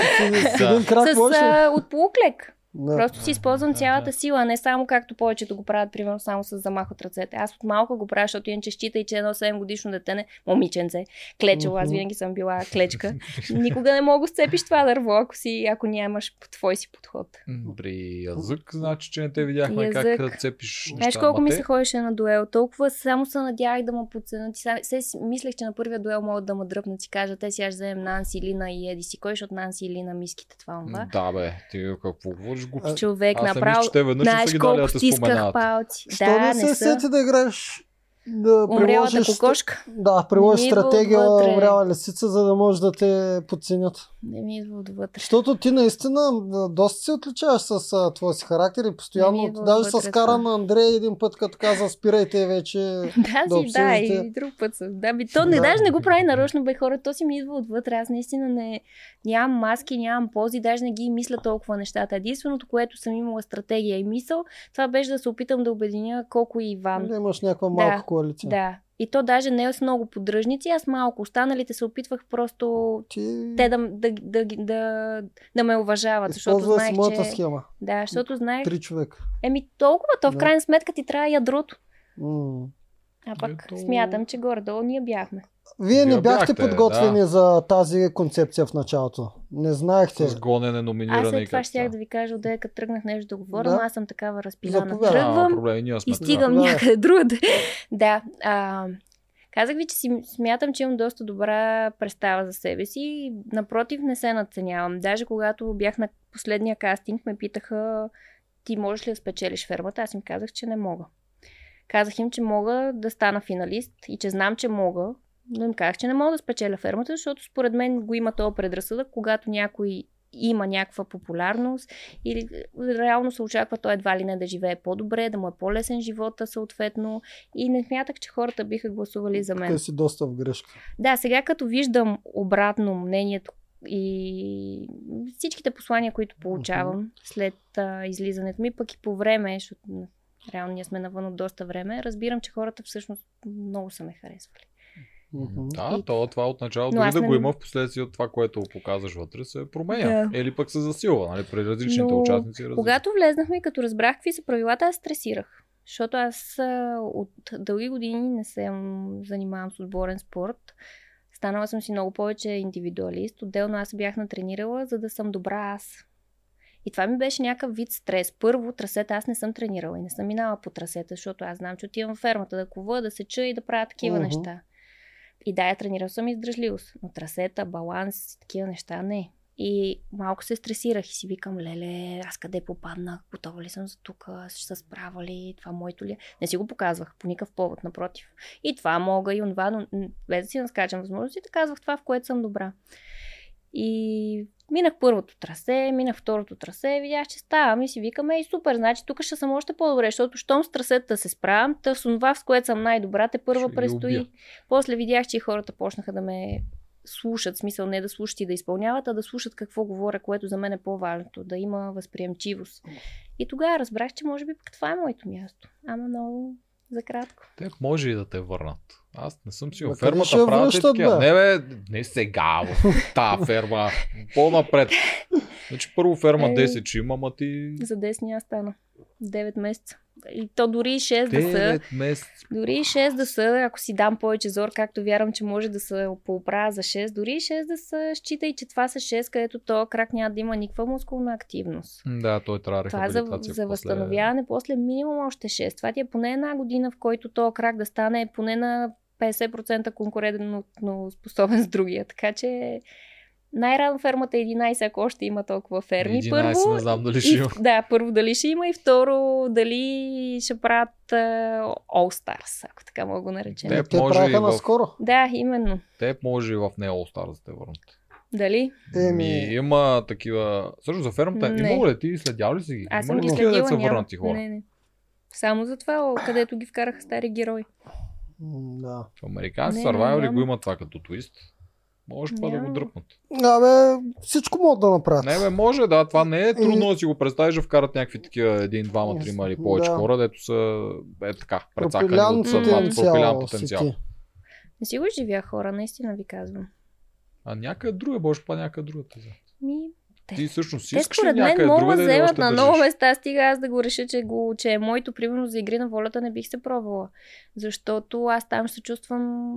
от полуклек. Да. Просто си използвам цялата сила, не само както повечето го правят, примерно само с замах от ръцете. Аз от малко го правя, защото иначе счита и че едно 7 годишно детене, момиченце, клечало, аз винаги съм била клечка. Никога не мога сцепиш това дърво, ако нямаш твой си подход. При язък, значи, че не те видяхме как цепиш неща. Знаеш колко ми се ходеше на дуел, толкова само се надявах да ме подценят. Мислех, че на първия дуел могат да ме дръпнат и кажат, те си аз вземем Нанси, Лина и Еди си. Кой ще от Нанси и Лина миските това? Да, бе, ти какво говориш? Човек направо, знаеш колко стисках палци. Що да се сети да играеш, да приложиш кокошка? Да, приложиш стратегия умряла лисица, за да можеш да те подценят. Не ми идва отвътре. Защото ти наистина доста се отличаваш с твой си характер и постоянно, даже с кара на Андрей един път, като каза, спирайте вече да обсъдите. Да, и друг път съм. Да, то даже не го прави нарочно, бе хора, то си ми идва отвътре. Аз наистина нямам маски, нямам пози, даже не ги мисля толкова нещата. Единственото, което съм имала стратегия и мисъл, това беше да се опитам да обединя Коко и Иван. Да имаш някаква малка коалиция. Да. И то даже не е с много поддръжници, аз малко. Останалите се опитвах просто те да ме уважават. Използвай с моята схема. Да, защото знаех... 3 човека. Еми толкова, в крайна сметка ти трябва ядрото. А пък смятам, че горе-долу ние бяхме. Вие не бяхте подготвени за тази концепция в началото. Не знаехте. С гонене, номиниране. Аз след това щях да ви кажа, отдея като тръгнах нещо да говоря, аз съм такава разпиляна. Тръгвам и стигам някъде другаде. Да. Казах ви, че смятам, че имам доста добра представа за себе си и напротив не се надценявам. Даже когато бях на последния кастинг, ме питаха, ти можеш ли да спечелиш фермата? Аз им казах, че не мога. Казах им, че мога да стана финалист и че знам, че мога. Но им казах, че не мога да спечеля фермата, защото според мен го има този предразсъдък, когато някой има някаква популярност или реално се очаква той едва ли не да живее по-добре, да му е по-лесен живота съответно и не смятах, че хората биха гласували за мен. Те си доста в грешка. Да, сега като виждам обратно мнението и всичките послания, които получавам след излизането ми, пък и по време, защото реално ние сме навън от доста време, разбирам, че хората всъщност много са ме харесвали. Да, това отначало дори да го има в последствие от това, което показваш вътре, се променя. Или пък се засилва, нали, при различните участници. Когато влезнахме и като разбрах какви са правилата, аз стресирах. Защото аз от дълги години не се занимавам с отборен спорт. Станала съм си много повече индивидуалист. Отделно аз бях натренирала, за да съм добра аз. И това ми беше някакъв вид стрес. Първо, трасета аз не съм тренирала и не съм минала по трасета, защото аз знам, че отивам в фермата да кова, да сеча и да правя такива неща. И да, я тренирал съм издръжливост, но трасета, баланс, такива неща не. И малко се стресирах и си викам, леле, аз къде попаднах, готова ли съм за тук, ще се справя ли, това моето ли. Не си го показвах по никакъв повод, напротив. И това мога, и онова, но без да си наскачам възможности, да казвах това, в което съм добра. И Минах първото трасе, минах второто трасе, видях, че ставам и си викам, ей, супер, значи тук ще съм още по-добре, защото щом с трасетата се справям, та с това, с което съм най-добра, те първа предстои. После видях, че и хората почнаха да ме слушат, смисъл не да слушат и да изпълняват, а да слушат какво говоря, което за мен е по-важното, да има възприемчивост. И тогава разбрах, че може би пък това е моето място, ама много за кратко. Те може и да те върнат. Аз не съм сигурен. Фермата прави такива. Не бе, не сега, та ферма, по-напред. Значи първо ферма 10 ще има, ама ти... За 10 няма стана. 9 месеца. И то дори 6 да са. Дори 6 да са, ако си дам повече зор, както вярвам, че може да се поправя за 6, дори 6 да са, считай, че това са 6, където то крак няма да има никаква мускулна активност. Да, той трябва рехабилитация. Това за възстановяване, после минимум още 6. Това ти е поне една година, в който то крак да стане поне на 50% конкурентно способен с другия. Така че най-рано фермата е 11, ако още има толкова ферми. 11, първо, не знам дали ще има. Да, първо дали ще има и второ дали ще правят All Stars, ако така мога го наречем. Те правяха наскоро. Да, именно. Те може и в не All Stars да те върнат. Дали? Има такива... Също за фермата имало ли ти, следял ли си ги? Аз съм ги следила, няма. Не. Само за това, където ги вкараха стари герои. Да. Американски сървайвали го имат това като твист. Може па да го дръпнат. Абе, всичко могат да направят. Не, бе, може, да. Това не е трудно да си го представиш, да вкарат някакви такива един, двама, трима или повече хора, дето са е така, прецакани от пропилян потенциал. Не си го живя хора, наистина ви казвам. А някъде друга, боже, па някъде друга тази. Ти всъщност си искаш ли някъде друга да вземат на много места, стига аз да го реша, че е моето, примерно за игри на волята не бих се пробвала. Защото аз там ще се чувствам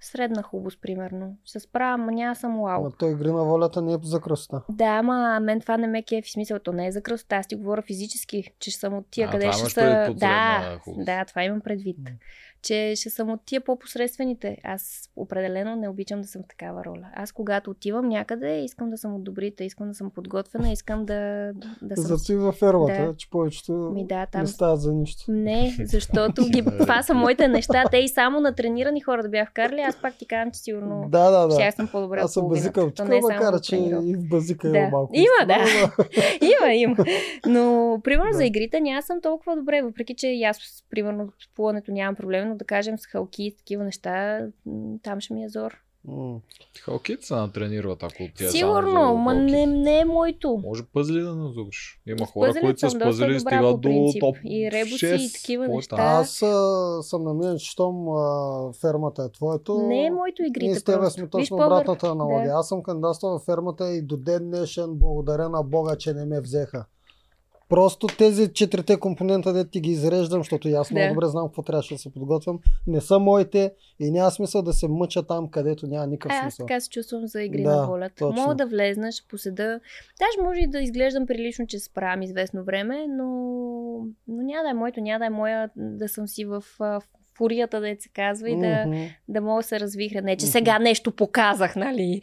средна хубост, примерно. Ще справям, ама няма съм лау. Но той игри на волята не е за кръста. Да, ама мен това не ме кефи, смисъл, то не е за кръста. Аз ти говоря физически, че ще съм от тия, къде ще са... Да, това имам предвид. Че ще съм от тия по-посредствените. Аз определено не обичам да съм в такава роля. Аз когато отивам някъде, искам да съм от добрите, искам да съм подготвена, искам да съм... За ти във фермата, че повечето не стават за нищо. Не, защото това са моите неща. Те и само на тренирани хора да бях вкарали, аз пак ти казвам, че сигурно сега съм по-добре от половината. Аз съм базикал, макар че и в базика има малко. Има. Но, примерно, за игрите няма съм толкова добре, въпреки че аз, примерно, с плуването нямам проблем. Но да кажем с халки и такива неща, там ще ми е зор. Халките се натренират, ако ти е сигурно, ма не е моето. Може пъзли да назовеш. Има хора, които са с пъзли стигат до топ 6. И ребуси и такива неща. Аз съм намерен, че щом фермата е твоето. Не е моето игрите. Ние с тебе сме точно обратната аналогия. Аз съм кандидатствал в фермата и до ден днешен благодаря на Бога, че не ме взеха. Просто тези 4 компонента, де ти ги изреждам, защото аз много добре знам какво трябваше да се подготвям. Не са моите и няма смисъл да се мъча там, където няма никакъв смисъл. Аз така се чувствам за игри на волята. Точно. Мога да влезна, ще поседа. Даже може и да изглеждам прилично, че справям известно време, но няма да е моето, няма да е моя да съм си в фурията, да се казва, и да мога да се развихра. Не, че сега нещо показах, нали?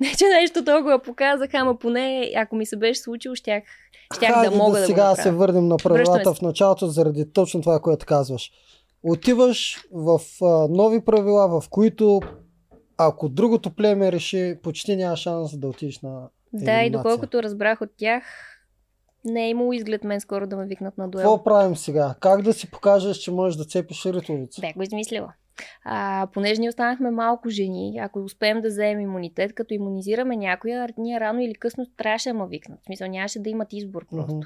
Не, че нещо толкова показах, ама поне ако ми се беше случило, щях да мога да го направя. Сега се върнем на правилата в началото, заради точно това, което казваш. Отиваш в нови правила, в които ако другото племе реши, почти няма шанс да отидеш на елиминация. Да, и доколкото разбрах от тях, не е имало изглед мен скоро да ме викнат на дуел. Какво правим сега? Как да си покажеш, че можеш да цепиш ритовица? Бях го измислила. Понеже ни останахме малко жени, ако успеем да вземем имунитет, като имунизираме някоя, ние рано или късно трябваше да ме викнат. В смисъл, нямаше да имат избор просто.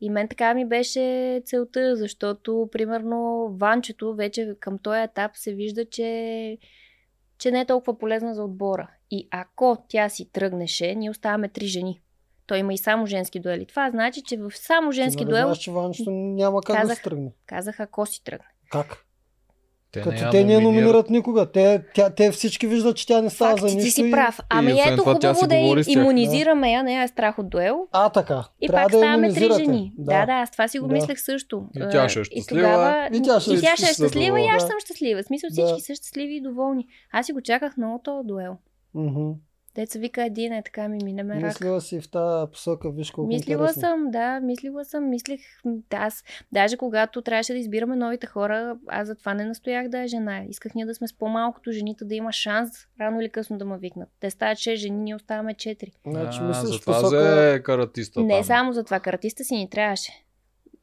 И мен така ми беше целта, защото примерно Ванчето вече към този етап се вижда, че не е толкова полезна за отбора. И ако тя си тръгнеше, ние оставаме 3 жени. Той има и само женски дуели. Това значи, че в само женски дуел... Ти не знаеш, че Ванчето няма как да се тръгне. Казах, ако си тръгне. Как? Като те не я номинират никога. Те всички виждат, че тя не става за нищо. Ти си прав. Ами ето хубаво да имунизираме я, не е страх от дуел. Така. И пак ставаме 3 жени. Да, аз това си го мислех също. И тя ще е щастлива. И аз съм щастлива. В смисъл всички са щастливи и доволни. Аз си го чаках много този дуел. Деца вика един е така ми мине мерак. Мислила си в тази посока, виж колко мислила интересно. Мислила съм. Аз, даже когато трябваше да избираме новите хора, аз за това не настоях да е жена. Исках ние да сме с по-малкото жените, да има шанс рано или късно да ме викнат. Те стават 6 жени, ние оставаме 4. Значи, мислиш, посока е каратиста. Не само за това, каратиста си ни трябваше.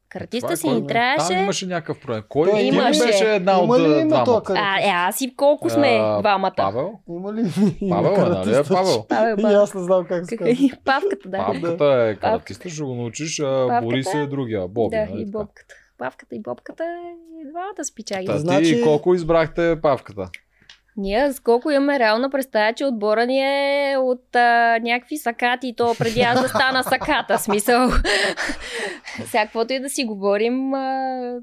Картиста си ни трябваше. Там имаше някакъв проект. Кой имаше? Беше една от двамата. Аз и колко сме двамата? Павел? Има ли? Павел е, нали? И аз не знам как се казва. Павката, да. Павката е каратиста, ще го научиш. Борис е другия. Боби, да, нали, и Бобката. Павката и Бобката е двамата спичаги. Значи колко избрахте Павката? Ние сколко имаме реална представя, че отбора ни е от някакви сакати и то преди аз да стана саката, смисъл. Всяквото и да си говорим,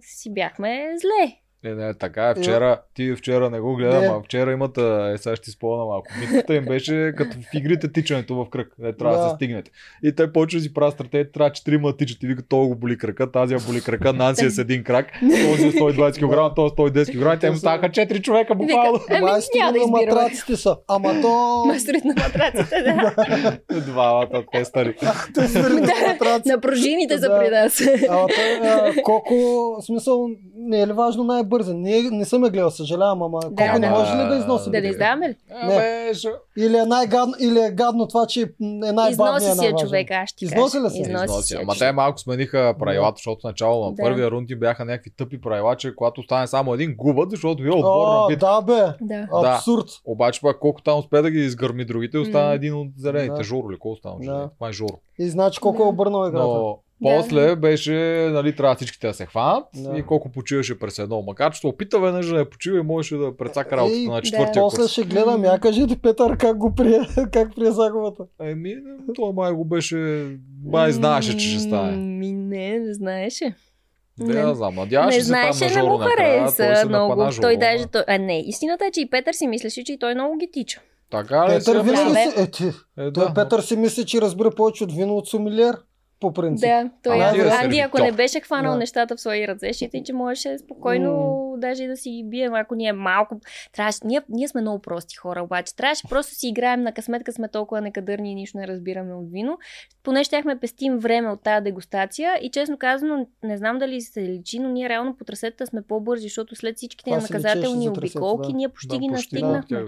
си бяхме зле. Не, така е. Вчера, ти вчера не го гледам, а вчера имате, сега ще ти спомена малко. Митката им беше като в игрите тичането в кръг, не трябва да се стигнете. И те почва да си правят стратегия, трябва 4 тичат и вика, толкова го боли крака, тази боли крака, Нанси е с един крак, този е 120 кг, този е 110 кг, и те му станаха 4 човека буквално. Ама стига на матраците са, ама то... Мастерът на матраците, да. Двамата тестари. На пружините за при нас. Колко, смисъл, не е ли важно най бързо. Не съм я гледал, съжалявам, ама да, колко не може ли да износим? Да не издаваме ли? Не. Или е най-гадно, или е гадно това, че е най-бавния. Износи си е човек, аз ще износи ли се? Износи. Ама те малко смениха правилата, защото начало на първия рунд бяха някакви тъпи правила, че когато стане само един губът, защото бил отборна битка. Да бе, абсурд. Обаче пак колко там успе да ги изгърми другите, остана един от зелените. Жоро ли, колко стана? Май Жоро. И значи колко е обърнал играта. После беше, нали, трябва всичките да се хванат и колко почиваше през едно. Макар че опита веднъж да не почива и можеше да прецака работата на четвъртия курс. После ще гледам, я кажи ти, Петър, как го прие, как прие загубата. Еми, това май го беше, май знаеше, че ще стане. Ми не знаеше. Не знам, надяваше се там на Жоро. Не му хареса много, той даже... Не, истината е, че и Петър си мислеше, че и той много ги тича. Така ли се? Петър си мисли, че разбира повече от вино от сомелиер. По принцип. Да, той Анди, ако не беше хванал нещата в свои ръце, ще ти, че можеше спокойно даже и да си ги бием, ако ние малко. Ние сме много прости хора, обаче. Трябваше просто си играем на късметка, сме толкова некадърни и нищо не разбираме от вино. Поне щяхме пестим време от тази дегустация и честно казано, не знам дали се личи, но ние реално по трасетата сме по-бързи, защото след всичките наказателни обиколки, ние почти ги настигнахме.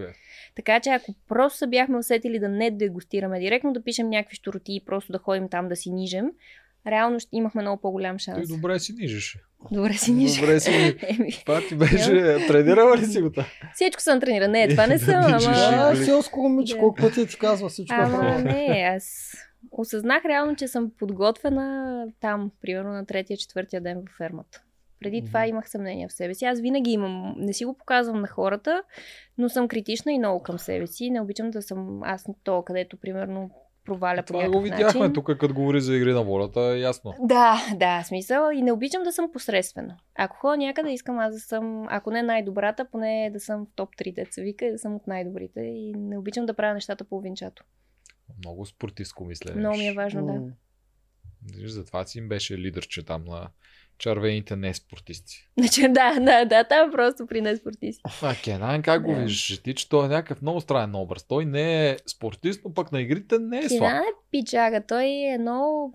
Така че ако просто се бяхме усетили да не дегустираме директно, да пишем някакви щуротии и просто да ходим там да си нижем, реално имахме много по-голям шанс. Ти добре си нижеше. Добре си нижеше. Това ти беше... Тренирала ли си го това? Всичко съм тренира. Не, това не съм. Селско момиче, колко пъти ти казва всичко. Ама не, аз осъзнах реално, че съм подготвена там, примерно на 3-4 ден във фермата. Преди това имах съмнение в себе си. Аз винаги имам, не си го показвам на хората, но съм критична и много към себе си. Не обичам да съм аз то, където примерно проваля по някакъв начин. Това го видяхме тук, като говори за игри на волята, ясно. Да, смисъл. И не обичам да съм посредствена. Ако ходя някъде, искам аз да съм, ако не най-добрата, поне да съм в топ 3 деца вика и да съм от най-добрите. И не обичам да правя нещата половинчато. Много спортистко мислене. Много ми е важно, да. Затова си им беше лидерче там на червените неспортисти. Да, там просто при неспортисти. Кенан, как го виждаш? Ти, че той е някакъв много странен образ. Той не е спортист, но пък на игрите не е слаб. Кенан е пичага. Той е много...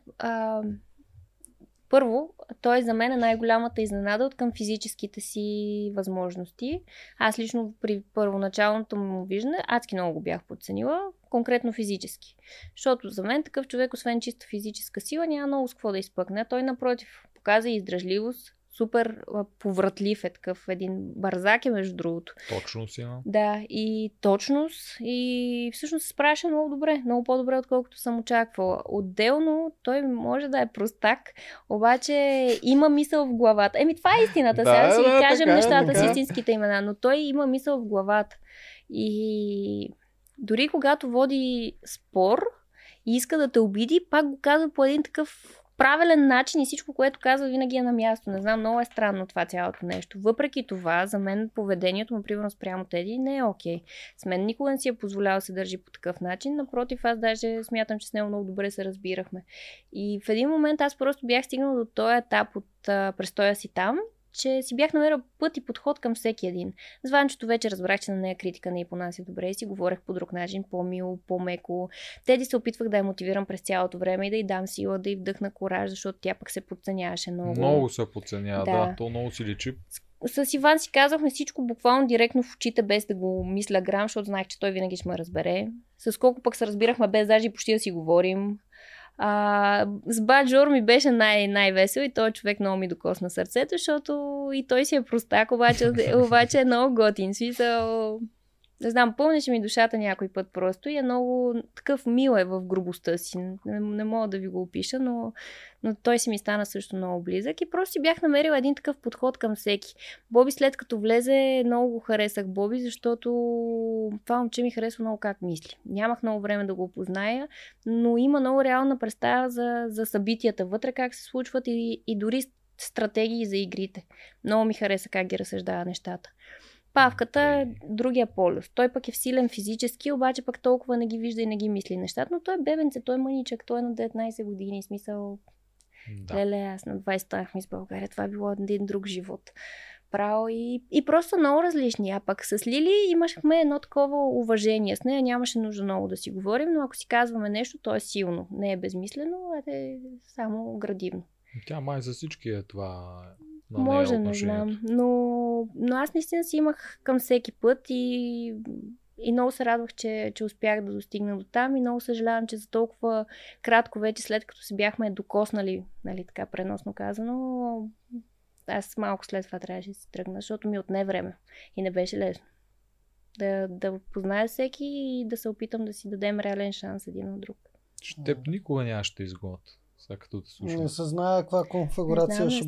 Първо, той за мен е най-голямата изненада от към физическите си възможности. Аз лично при първоначалното му виждане адски много го бях подценила, конкретно физически. Защото за мен такъв човек, освен чисто физическа сила, няма много с какво да изпъкне. Той напротив показа издръжливост, супер повратлив е такъв, един барзак е между другото. Точност има. Да, и точност, и всъщност се справяше много добре, много по-добре отколкото съм очаквала. Отделно той може да е простак, обаче има мисъл в главата. Това е истината, сега си кажем нещата с истинските имена, но той има мисъл в главата. И дори когато води спор и иска да те обиди, пак го казва по един такъв правилен начин и всичко, което казва, винаги е на място. Не знам, много е странно това цялото нещо. Въпреки това, за мен поведението му, примерно спрямо Теди, не е окей. С мен никога не си е позволявал да се държи по такъв начин. Напротив, аз даже смятам, че с него много добре се разбирахме. И в един момент аз просто бях стигнала до този етап от престоя си там, че си бях намерил път и подход към всеки един. Звънчето вече разбрах, че на нея критика не ѝ понася добре и си говорех по друг начин, по-мило, по-меко. Теди се опитвах да я мотивирам през цялото време и да ѝ дам сила, да ѝ вдъхна кораж, защото тя пък се подценяваше много. Много се подценява, да. То много си личи. С Иван си казвахме всичко буквално директно в очите, без да го мисля грам, защото знаех, че той винаги ще ме разбере. С колко пък се разбирахме, без даже и почти да си говорим. С Баджор ми беше най-весел и той човек много ми докосна сърцето, защото и той си е простак, обаче е много готин. Смисъл, не знам, пълнеше ми душата някой път просто и е много такъв мил е в грубостта си. Не мога да ви го опиша, но той си ми стана също много близък и просто си бях намерила един такъв подход към всеки. Боби след като влезе, много го харесах Боби, защото това момче ми харесва много как мисли. Нямах много време да го опозная, но има много реална представа за събитията вътре, как се случват и дори стратегии за игрите. Много ми хареса как ги разсъждава нещата. Павката е другия полюс. Той пък е силен физически, обаче пък толкова не ги вижда и не ги мисли нещата, но той е бебенце, той е мъничък, той е на 19 години, смисъл... Да. Леле, аз на 20 станах ми с България, това е било един друг живот. Право и просто много различни. А пък с Лили имахме едно такова уважение. С нея нямаше нужда много да си говорим, но ако си казваме нещо, то е силно. Не е безмислено, а е само градивно. Тя май за всички е това... Може, не знам, но аз наистина си имах към всеки път и много се радвах, че успях да достигна до там и много съжалявам, че за толкова кратко вече след като се бяхме докоснали, нали така преносно казано, аз малко след това трябваше да се тръгна, защото ми отне време и не беше лесно. Да позная всеки и да се опитам да си дадем реален шанс един на друг. Теб никога нямаше да изгод. Не се знае каква конфигурация ще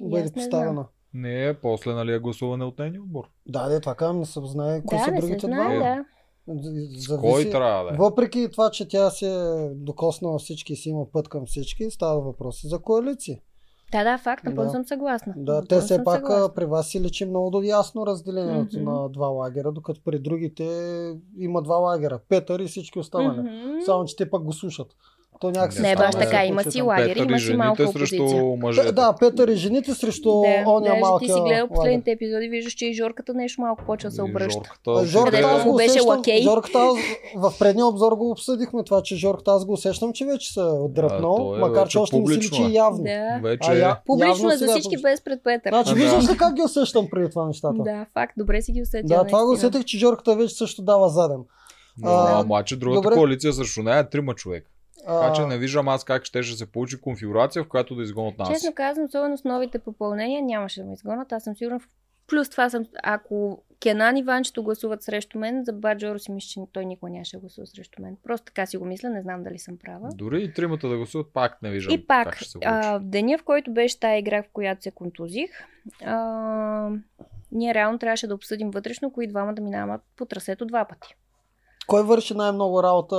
бъде поставена. Не, после нали е гласуване от нейния отбор. Да, това казвам, не се знае кои са другите два. Зависи. Кой трябва, да? Въпреки това, че тя се е докоснала всички и си има път към всички, става въпроси за коалиции. Да, факт, напълно съм съгласна. Да, те все пак при вас си личи много ясно разделението на два лагера, докато при другите има два лагера. Петър и всички останали. Само, че те пак го слушат. Не баш така, има си лагер, има си малко опозиция. Да, Петър и жените срещу оня малка. Ти си гледал последните епизоди, виждаш, че и Жорката нещо малко почва да се обръща. Жорката го беше лакей. В предния обзор го обсъдихме това, че Жорката аз го усещам, че вече се отдръпнал, макар че още не си личи явно. Публично е за всички без пред Петър. Значи виждаш ли как ги усещам преди това нещата? Да, факт, добре си ги усетил. Да, това го усетих, че Жорката вече също дава заден. Обаче другата коалиция срещу нея е трима човека. Така че не виждам аз как ще се получи конфигурация, в която да изгонят нас. Честно казвам, особено с новите попълнения нямаше да ме изгонят. Аз съм сигурна. Плюс това съм, ако Кенан и Ванчето гласуват срещу мен, за Баджоро си мисля, че той никога нямаше да гласува срещу мен. Просто така си го мисля, не знам дали съм права. Дори и тримата да гласуват, пак не виждам. И пак, как ще се получи. В деня, в който беше тая игра, в която се контузих, ние реално трябваше да обсъдим вътрешно, кои двама да минават по трасето два пъти. Кой върши най-много работа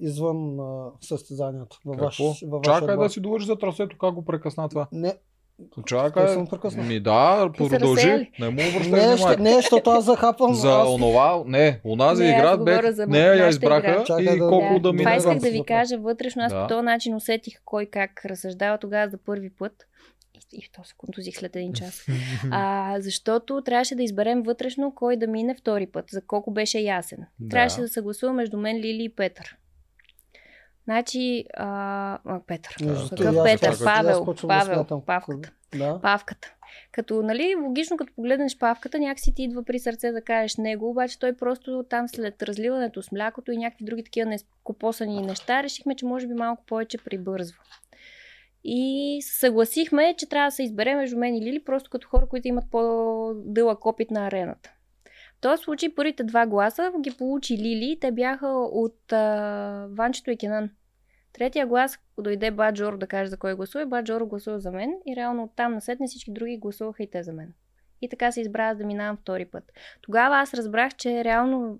извън състезанието? Чакай да си довърши за трасето, как го прекъсна това? Не. Чакай, продължи. Не му връщай внимание. Не, защото аз захапвам. За онова, не, онази игра бе, не я избраха и колко да мине. Това исках да ви кажа вътрешно, аз по този начин усетих кой как разсъждава тогава за първи път. И в този секунд узих след един час. Защото трябваше да изберем вътрешно кой да мине втори път, за колко беше ясен. Да. Трябваше да се гласува между мен, Лили и Петър. Значи, Петър. Павката. Да. Павката. Като, нали, логично, като погледнеш Павката, някакси ти идва при сърце да кажеш него, обаче той просто там след разливането с млякото и някакви други такива нескопосани неща, решихме, че може би малко повече прибързва. И съгласихме, че трябва да се избере между мен и Лили, просто като хора, които имат по-дълъг опит на арената. В този случай първите два гласа ги получи Лили, те бяха от Ванчето и Кенан. Третия глас, ако дойде Баджор да каже за кой гласува, Баджор гласува за мен и реално оттам насетне всички други гласуваха и те за мен. И така се избра да минавам втори път. Тогава аз разбрах, че реално...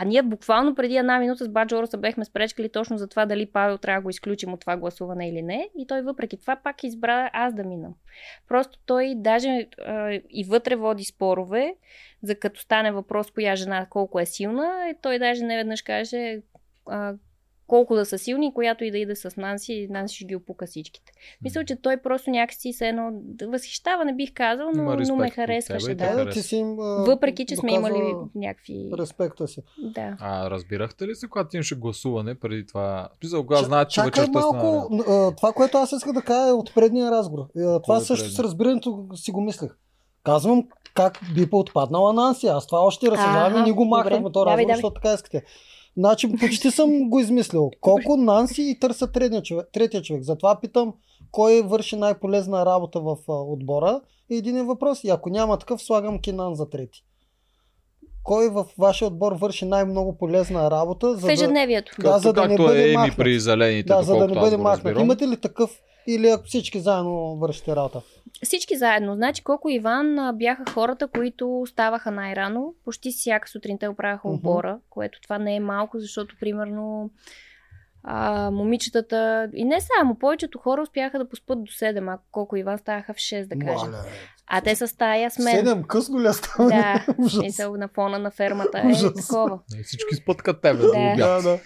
А ние буквално преди една минута с Баджора се бехме спречкали точно за това дали Павел трябва да го изключим от това гласуване или не. И той въпреки това пак избра аз да минам. Просто той даже и вътре води спорове, за като стане въпрос коя жена колко е силна. И той даже неведнъж каже колко да са силни, която и да иде с Нанси, Нанси ще ги опука всичките. Мисля, че той просто някакси се едно възхищава, не бих казал, но ме харесваше. Да. Въпреки, че сме имали някакви... Респекта си. Да. А разбирахте ли се, когато имаше гласуване преди това? Аз знаят, че вечерта малко, това, което аз исках да кажа е от предния разговор. Това също с разбирането си го мислех. Казвам как би поотпаднала Нанси. Аз това още разсъждавам и ни го махнахме този разговор, защото така искате. Значи почти съм го измислил. Колко Нанси и търсят третия човек. Затова питам кой върши най-полезна работа в отбора. Един е въпрос. И ако няма такъв, слагам Кинан за трети. Кой в вашия отбор върши най-много полезна работа? За в ежедневието. Да, както, за да не бъде махнат. При зелените, да, за да не бъде махнат. Имате ли такъв? Или ако всички заедно вършите работа? Всички заедно. Значи Коко и Иван бяха хората, които ставаха най-рано. Почти всяка сутринта оправяха отбора, което това не е малко, защото примерно момичетата и не само, повечето хора успяха да поспят до 7, ако Коко и Иван ставаха в 6, да кажем. Мале. А те са стая с мен. 7 късно ли става? Да, и са на фона на фермата. Е, такова. И всички спът като тебе. Да.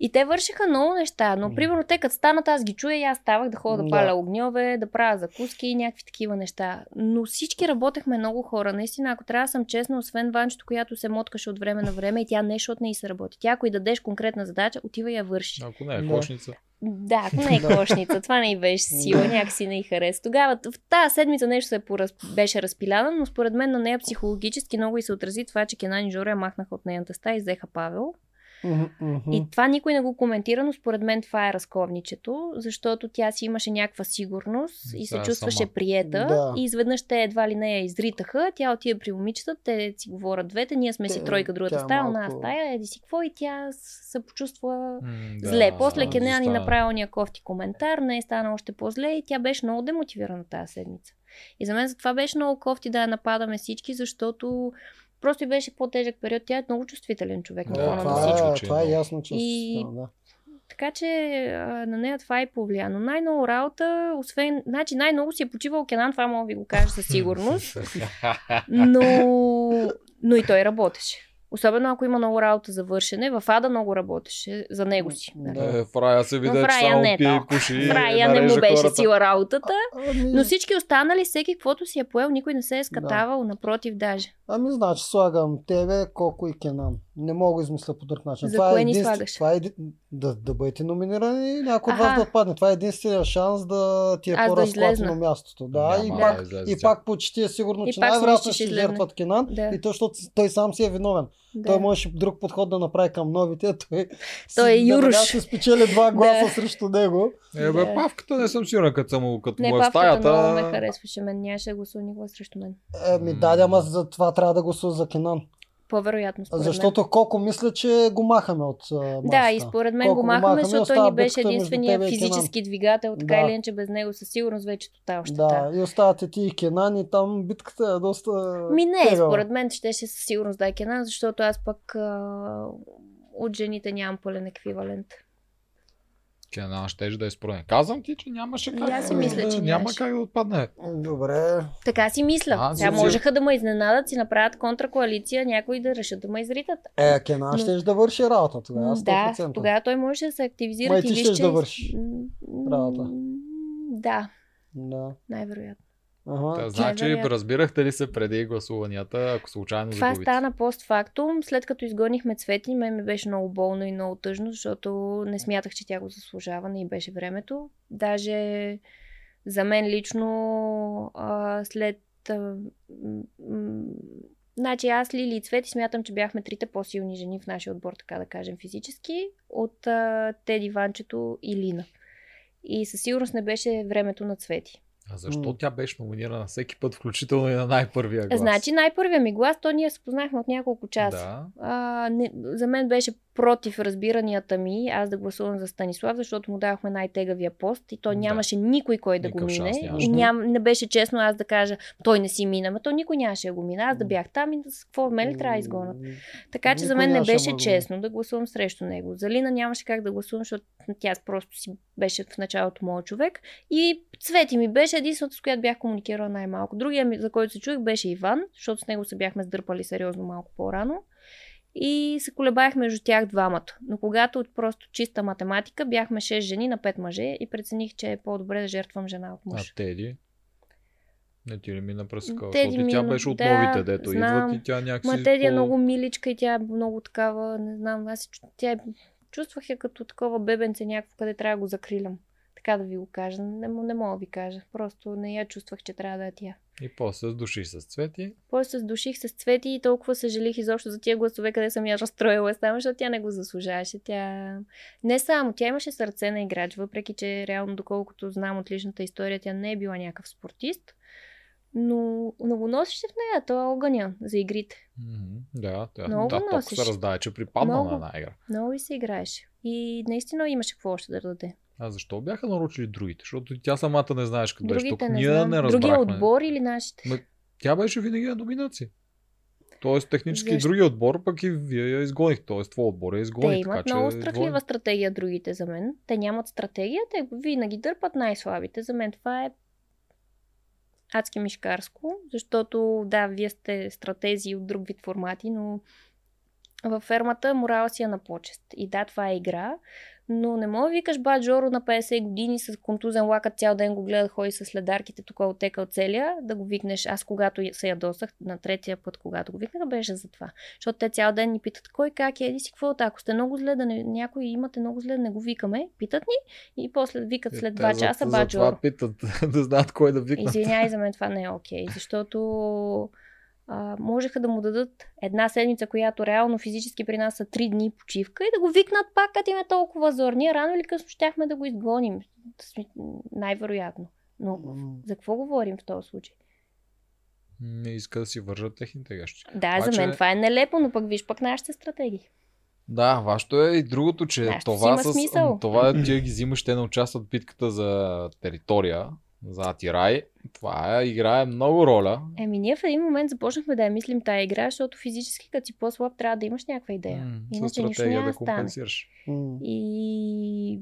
И те вършиха много неща, но примерно те като станат, аз ги чуя и аз ставах да ходя да паля огньове, да правя закуски и някакви такива неща. Но всички работехме много хора. Наистина, ако трябва да съм честна, освен Ванчето, която се моткаше от време на време и тя не, защото не и се работи. Тя, ако й дадеш конкретна задача, отива и я върши. Ако не е кошница. Да, ако не е кошница, това не й беше сила, някакси не й хареса. Тогава в тази седмица нещо се беше разпиляна, но според мен на нея психологически много й се отрази това, че Кенан и Жоре махнаха от нейната стая и взеха Павел. И това никой не го коментира, но според мен това е разковничето, защото тя си имаше някаква сигурност и се чувстваше приета и изведнъж те едва ли не я изритаха, тя отиде при момичета, те си говорят двете, ние сме си тройка, другата стая, една стая, еди си какво и тя се почувства зле. После Кенея ни направила някофти коментар, не е стана още по-зле и тя беше много демотивирана тази седмица. И за мен за това беше много кофти да я нападаме всички, защото просто и беше по-тежък период. Тя е много чувствителен човек. Да, това е ясно, че така че на нея това е повлия. Но най-много работа, освен... Значи най-много си е почивал Кенан, това мога ви го кажа със сигурност. Но и той работеше. Особено ако има много работа за вършене, в Ада много работеше за него си. Да, в Рая се видя, че само пие, пуши, в Рая не му беше сила работата, но всички останали, всеки каквото си е поел, никой не се е скатавал, напротив даже. Значи слагам тебе, Коко и Кенан. Не мога да измисля по друг начин. За това кое ни слагаш? Това е да бъдете номинирани и някой от вас да отпадне. Това е единствения шанс да ти е по-разплатено мястото. Да, и пак почти е сигурно, че най-вероятно ще жертват Кенан и то, защото той сам си е виновен. Той можеше друг подход да направи към новите. Той е юруш. Ще спечели 2 гласа срещу него. Павката не съм сигурна, като му е стаята. Много ме харесваше мен. Нямаше да гласува никога срещу мен. Ама за това трябва да гласува за Кенан. По-вероятно, според мен. Защото Коко мисля, че го махаме от масата. Да, и според мен го махаме, защото той ни беше единствения физически двигател, така или иначе без него със сигурност вече тотал щета. Да, и оставате ти и Кенан и там битката е доста... според мен ще със сигурност да е Кенан, защото аз пък от жените нямам пълен еквивалент. Кенан щеше да е спорен. Казвам ти, че нямаше как. Аз си мисля, че няма как да отпадне. Добре. Така си мисля. Тя можеха да ме изненадат и направят контракоалиция, някой да решат да ме изритат. Кенан щеше да върши работа тогава. 100%. Да, тогава той можеше да се активизира. Ти щеш да върши работа. Да. Най-вероятно. Значи, разбирахте ли се преди гласуванията, ако случайно загубите? Това стана постфактум, след като изгонихме Цвети, мен ми беше много болно и много тъжно, защото не смятах, че тя го заслужава, не и беше времето. Даже за мен лично след... Значи аз, Лили и Цвети смятам, че бяхме трите по-силни жени в нашия отбор, така да кажем физически, от Теди, Ванчето и Лина. И със сигурност не беше времето на Цвети. А защо тя беше номинирана всеки път, включително и на най-първия глас? Значи най-първия ми глас, то ние се познахме от няколко часа. За мен беше против разбиранията ми аз да гласувам за Станислав, защото му давахме най-тегавия пост и то нямаше никой кой да го мине. И не беше честно аз да кажа, той не си мина, то никой нямаше да го мина. Аз да бях там и с какво мен ли трябва да изгонят. Така че за мен не беше честно да гласувам срещу него. За Лина нямаше как да гласувам, защото тя просто си беше в началото моят човек. И Цвети ми беше единственото, с която бях комуникирала най-малко. Другия, за който се чуех, беше Иван, защото с него се бяхме сдърпали сериозно малко по-рано. и се колебаях между тях двамата. Но когато от просто чиста математика бяхме 6 жени на 5 мъже и прецених, че е по-добре да жертвам жена от мъж. А Теди? Не ти ли мина през такава? Теди тя беше от новите, дето идват и тя някакси... Ма Теди е много миличка и тя е много такава, не знам, аз тя чувствах я като такова бебенце някакво, къде трябва да го закрилям. Така да ви го кажа, не мога да ви кажа, просто не я чувствах, че трябва да е тя. И после се душих с Цвети. После се душих с Цвети и толкова съжалих изобщо за тия гласове, къде съм я разстроила само, защото тя не го заслужаваше. Тя... Не само, тя имаше сърце на играч, въпреки че реално, доколкото знам от личната история, тя не е била някакъв спортист, но го носеше в нея, той е огъня за игрите. Да, толкова се раздава, че припадна на една игра. Много и се играеше и наистина имаше какво още да даде. А защо бяха нарочили другите? Защото тя самата не знаеш къде ще тук. Ние не разбрахме. Другия отбор или нашите? Но тя беше винаги на доминация. Тоест технически защо? Другия отбор, пък и вие я изгоних. Тоест твой отбор я изгоних. Те имат така, много страхлива стратегия другите за мен. Те нямат стратегия, те винаги дърпат най-слабите. За мен това е адски мишкарско, защото да, вие сте стратези от друг вид формати, но във фермата морала си е на почест. И да, това е игра, но не мога да викаш Баджоро на 50 години с контузен лакът, цял ден го гледа, ходи с ледарките, тук е отекал целия, да го викнеш. Аз когато се ядосах, на третия път, когато го викнах, беше за това. Защото те цял ден ни питат, кой как е, еди си, какво е, ако сте много зле, да не, някой имате много зле, да не го викаме, питат ни и после викат след 2 часа Баджоро. Това питат, да знаят кой да викнат. Извинявай, за мен това не е окей, защото... можеха да му дадат една седмица, която реално физически при нас са 3 дни почивка и да го викнат пак, като им е толкова зор. Ние рано или късно щяхме да го изгоним. Най-вероятно. Но за какво говорим в този случай? Не иска да си вържат техните гащи. Да, за мен това е нелепо, но пък виж пък нашите стратегии. Да, вашето е и другото, че това тия ги взимаш, те не участват в битката за територия. За Атирай, това играе много роля. Ние в един момент започнахме да я мислим тая игра, защото физически като си по-слаб трябва да имаш някаква идея. Иначе нищо няма да стане. И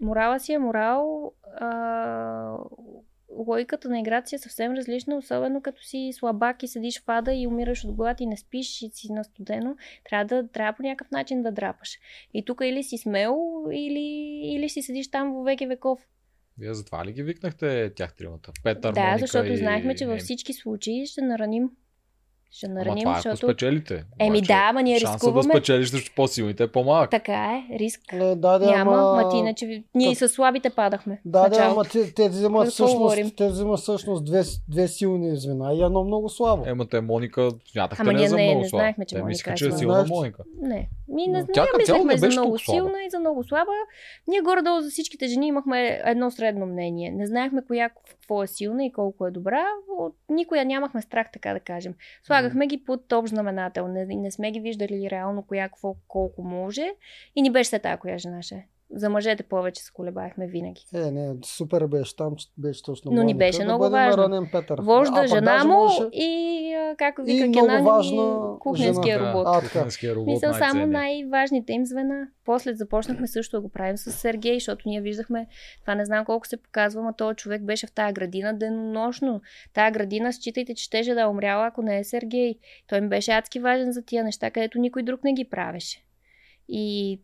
морала си е морал, логиката на играта си е съвсем различна, особено като си слабак и седиш в ада и умираш от глад и не спиш и си на студено, трябва по някакъв начин да драпаш. И тук или си смел, или си седиш там във веки веков. Вие затова ли ги викнахте тях тримата? Петър, да, Моника защото знаехме, че във всички случаи ще нараним. Ама това е, защото... спечелите. Еми да, ама ние рискуваме. Шанса да спечелиш защото по-силните е по-малък. Така е, риск няма, ама иначе ние с слабите падахме. Ама те взимат всъщност две силни звена и едно много слабо. Ама те Моника, смятахте не за много слаба. Те мислиха, че е силна Моника. Не, ние мислихме за много силна и за много слаба. Ние горе-долу за всичките жени имахме едно средно мнение. Не знаехме коя какво е силна и колко е добра. От никоя нямахме страх, така да кажем. Слагахме ги под общ знаменател. Не сме ги виждали реално коя какво, колко може. И ни беше се тая коя жена ще. За мъжете повече се колебаехме винаги. Не, супер беше там, беше точно Моника. Но ни беше много важно. Вожда жена му и както вика Генан, кухненския робот. Мисля, само най-важните им звена. После започнахме също да го правим с Сергей, защото ние виждахме, това не знам колко се показва, но този човек беше в тая градина денонощно. Тая градина, считайте, че щеше да е умряла, ако не е Сергей. Той ми беше адски важен за тия неща, където никой друг не ги правеше. И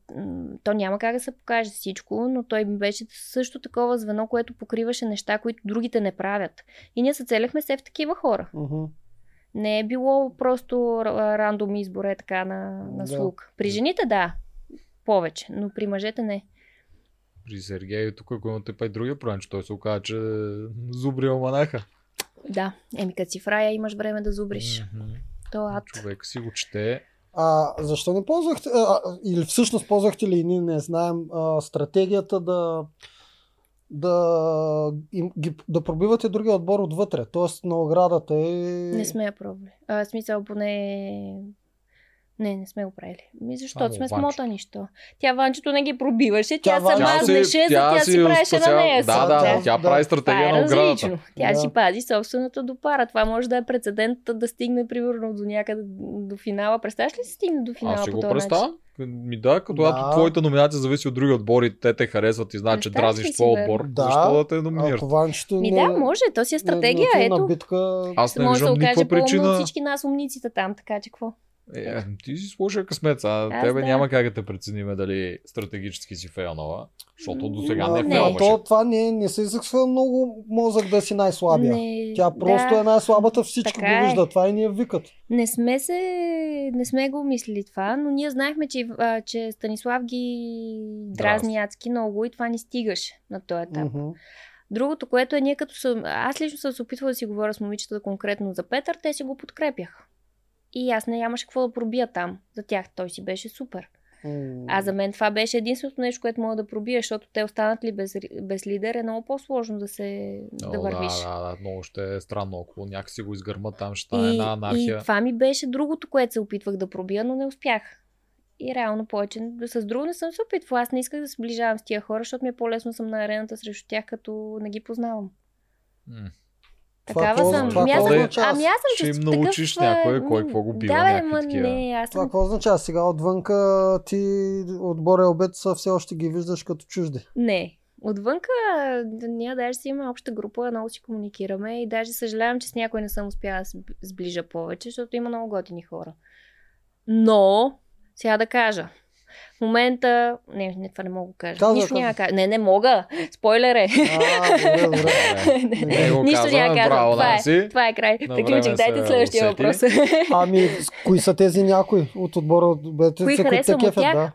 то няма как да се покаже всичко, но той беше също такова звено, което покриваше неща, които другите не правят. И ние се целяхме се в такива хора. Не е било просто рандом избор е така на слуг. При жените да, повече, но при мъжете не. При Сергей тук ако имате па и другия проблем, че той се оказа, че зубрил манаха. Да, като си в рая имаш време да зубриш. Човек си го чете. Защо не ползвахте, или всъщност ползвахте ли, ние не знаем, стратегията да пробивате другия отбор отвътре, т.е. на оградата е... Не сме я пробвали, смисъл поне... Не сме го правили. Защото сме смотани, що. Тя Ванчето не ги пробиваше, тя сама знеше, за тя си правеше на нея. Да, тя прави стратегия на оградата. Тя си пази собствената до пара. Това може да е прецедент да стигне примерно до някъде до финала. Представяш ли си стигне до финала по този начин? Да, когато твоята номинация зависи от други отбори, те харесват и знаят, че дразниш твой отбор. Защо да те номинират? Да, може, то си е стратегия. Ето. Аз не виждам никаква причина. Всички нас умниците там, така че какво? Ти си сложи късмет, а тебе да. Няма как да те преценим дали стратегически си фейлнала, защото до сега не фейлваше. То, това не се изисква много мозък да си най-слабия. Не, тя просто е най-слабата, всички го виждат, това и ни я викат. Не сме го мислили това, но ние знаехме, че Станислав ги дразни адски много и това ни стигаше на този етап. Mm-hmm. Другото, което е ние като аз лично съм се опитвала да си говоря с момичета конкретно за Петър, те си го подкрепяха. И аз не нямаше какво да пробия там. За тях той си беше супер. А за мен това беше единственото нещо, което мога да пробия, защото те останат ли без лидер е много по-сложно да вървиш. Да, много ще е странно, ако някакси го изгърма там, ще стане една анархия. И това ми беше другото, което се опитвах да пробия, но не успях. И реално повече. С друго не съм се опитвала. Аз не исках да се сближавам с тия хора, защото ми е по-лесно съм на арената срещу тях, като не ги познавам. Такава съм. Ами аз съм ще им научиш такъв... някой, кой какво го бива, някакви такива. Това какво означава? Сега отвънка ти от Боря обед все още ги виждаш като чужди? Не. Отвънка ние даже си имаме обща група, много си комуникираме и даже съжалявам, че с някой не съм успяла да сближа повече, защото има много готини хора. Но, сега да кажа. В момента... Не, това не мога да кажа. Нищо няма да кажа. Не мога. Спойлер е. Добре. Нищо няма да кажа. Това е край. Приключих, дайте следващия въпрос. Ами, кои са тези някои от отбора? Кои харесвам от тях?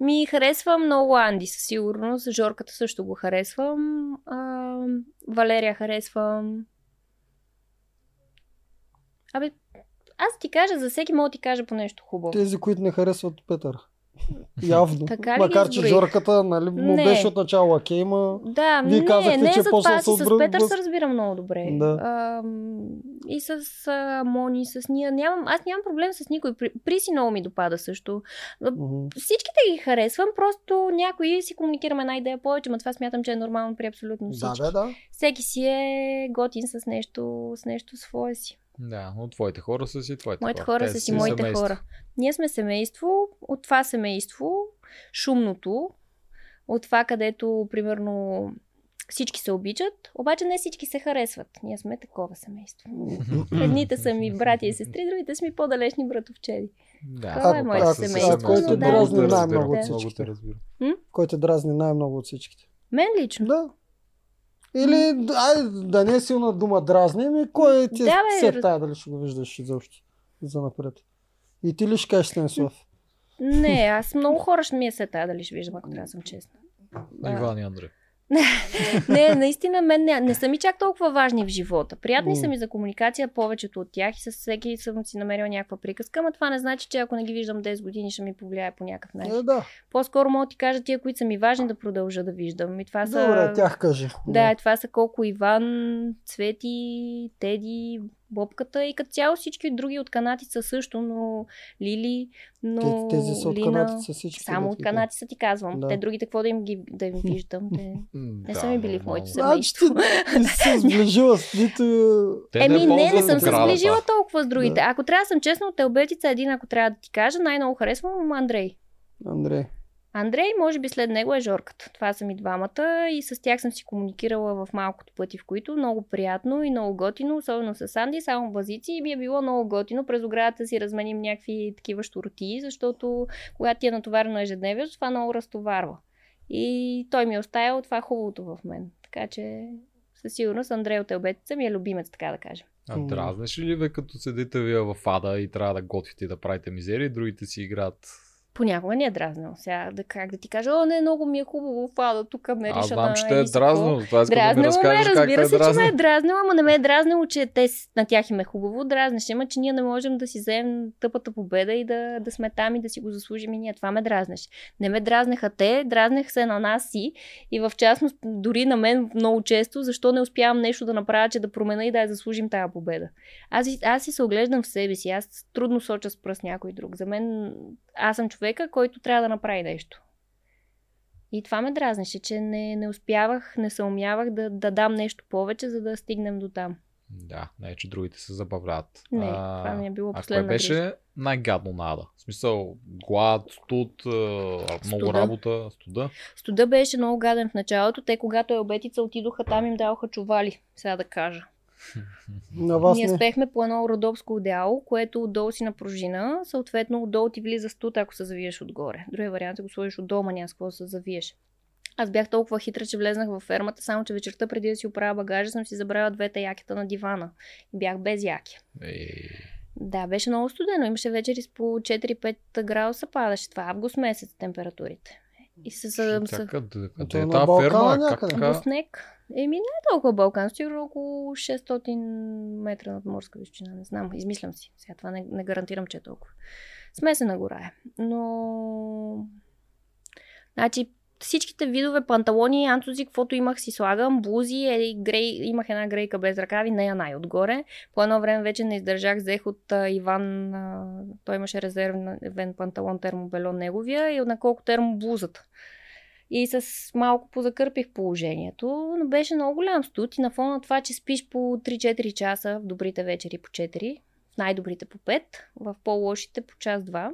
Ми харесвам много Анди, със сигурност. Жорката също го харесвам. Валерия харесвам. Абе, аз ти кажа, за всеки мога ти кажа по нещо хубаво. Тези, които не харесват Петър. Явно. Макар, че Жорката, нали, му беше от начало кейма. Да, вие казахте, че после се отбръгва. С Петър се разбира много добре. Да. И с Мони, с Ния. Аз нямам проблем с никой. Приси много ми допада също. Всичките ги харесвам, просто някои си комуникираме една идея повече, но това смятам, че е нормално при абсолютно всички. Да. Всеки си е готин с нещо, свое си. Да, но твоите хора са си твоите хора. Моите хора са си моите семейство. Хора. Ние сме семейство, от това семейство, шумното, от това където, примерно, всички се обичат, обаче не всички се харесват. Ние сме такова семейство. Едните са ми братя и сестри, другите са ми по-далечни братовчеди. Да. Това е моето семейство. Който те дразни най-много от всичките? Който те дразни най-много от всичките? Мен лично? Да. Или, да не е силна дума дразни, ми кой е ти се тая, дали ще го виждаш изобщо за напред. И ти ли ще кажеш Станислав? Не, аз много хора ще ми е се тая, дали ще виждам, ако трябва да съм честна. Иван и Андре. Не, наистина мен не са ми чак толкова важни в живота. Приятни са ми за комуникация повечето от тях и с всеки съм си намерила някаква приказка, но това не значи, че ако не ги виждам 10 години ще ми повлияе по някакъв начин. Да. По-скоро мога да ти кажа тия, които са ми важни да продължа да виждам. И това са... Добре, тях кажи. Да, това са Колко, Иван, Цвети, Теди, Бобката и като цяло всички други от Канатица също, но Лили, но тези са от Канатица, всички. Само от Канатица ти казвам. Да. Те другите какво да им виждам? Не са ми били в моето семейство. Не съм сближила с нито... Еми не съм се сближила толкова с другите. Да. Ако трябва да съм честна, от Телбетица един, ако трябва да ти кажа, най-много харесвам Андрей, може би след него е Жорката. Това са ми двамата и с тях съм си комуникирала в малкото пъти, в които много приятно и много готино, особено с Анди, само базици и ми е било много готино. През оградата си разменим някакви такива щуротии, защото когато ти е натоварено ежедневие, това много разтоварва. И той ми е оставил това хубавото в мен. Така че със сигурност Андрей от Елбетица ми е любимец, така да кажем. А дразнеш ли ве като седите вие в ада и трябва да готвите да правите мизери, другите си играят? Понякога не е дразнал. Сега как да ти кажа, не, много ми е хубаво, фада, тук ме реша на ще е дразнал. Дразнало ме, разбира се, че ме е дразнал, ама не ме е дразнало, че на тях им е хубаво. Дразнеше ме, че ние не можем да си вземем тъпата победа и да сме там и да си го заслужим и ние. Това ме дразнеше. Не ме дразнеха те, дразнеха се на нас и в частност дори на мен много често, защо не успявам нещо да направя, че да променя и да я заслужим тая победа. Аз си се оглеждам в себе си, аз трудно соча с пръст някой друг. За мен аз съм човека, който трябва да направи нещо. И това ме дразнеше, че не успявах, не съумявах да дам нещо повече, за да стигнем до там. Да, не, че другите се забавляват. Не, това не е било последна грешка. Кое беше най-гадно на ада? В смисъл, глад, студ, много работа, студа? Студа беше много гаден в началото. Те, когато Елбетица отидоха, там им даваха чували, сега да кажа. Ние спехме по едно родопско одеяло, което отдолу си на пружина, съответно отдолу ти влиза студ, ако се завиеш отгоре. Другия вариант е го сложиш отдолу, ма няма какво да се завиеш. Аз бях толкова хитра, че влезнах във фермата, само че вечерта преди да си оправя багажа съм си забравила двете якета на дивана. Бях без яки. Да, беше много студено, имаше вечери с по 4-5 градуса падаше. Това август месец температурите. И се съдам с... Къде е тази ферма? До снег. Еми не е толкова Балкан, сигурно около 600 метра над морска височина. Не знам, измислям си. Сега това не гарантирам, че е толкова. Смесена гора е. Но... Значи всичките видове панталони, анцузи, каквото имах си слагам, блузи, имах една грейка без ръкави, нея най-отгоре. По едно време вече не издържах, взех от Иван, той имаше резервен панталон термобельо неговия и наколко термоблузата. И с малко позакърпих положението, но беше много голям студ и на фона на това, че спиш по 3-4 часа, в добрите вечери по 4, в най-добрите по 5, в по-лошите по час-два.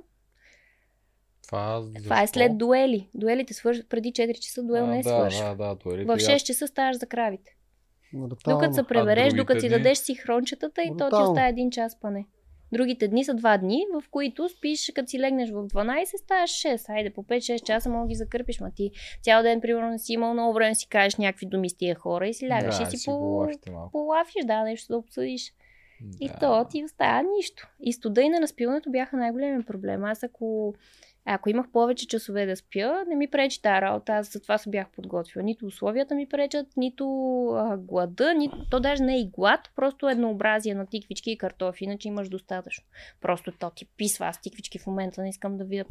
Това е след дуели. Дуелите свършат преди 4 часа, дуел не свършва. В 6 часа ставаш за кравите. Докато се пребереш, докато си дадеш си хрончетата и то ти остава един час пане. Другите дни са 2 дни, в които спиш, като си легнеш в 12, ставаш 6. Айде, по 5-6 часа мога ги закърпиш, ма ти цял ден, примерно, не си имал много време, си кажеш някакви думи с тия хора и си лягаш и си полафиш, да, нещо да обсъдиш. И то ти остава нищо. И студа и на разпиването бяха най-големия проблем. Аз ако имах повече часове да спя, не ми пречи тази работа, аз за това се бях подготвила. Нито условията ми пречат, нито глада, то даже не е и глад, просто еднообразие на тиквички и картофи, иначе имаш достатъчно. Просто то ти писва, аз тиквички в момента не искам да видя,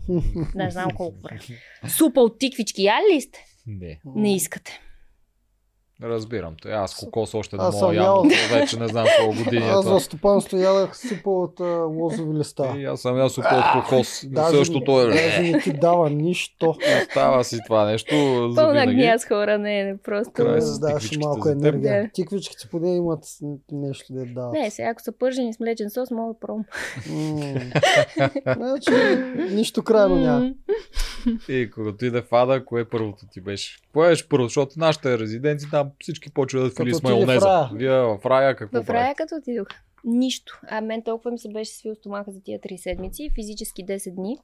не знам колко време. Супа от тиквички, яли ли сте? Не. Не искате. Разбирам. Аз кокос още не мога ям, вече не знам колко години е това. Аз в стопанство ядах супа от лозови листа. И аз съм ял супа от кокос. Също той е. Даже не ти дава нищо. Остава си това нещо. Пълна гняз хора, не просто. Ще малко енергия. Тиквичките поне имат нещо да дават. Не, сега ако са пържени с млечен сос, мога да пробвам. Значи нищо крайно няма. И когато иде фада, кое първото ти беше? Поеш първо, защото нашите резиденци там всички почват да фили с майонеза. Вие в рая какво правите? В рая като отидох. Нищо. А мен толкова ми се беше свил стомаха за тия 3 седмици, физически 10 дни.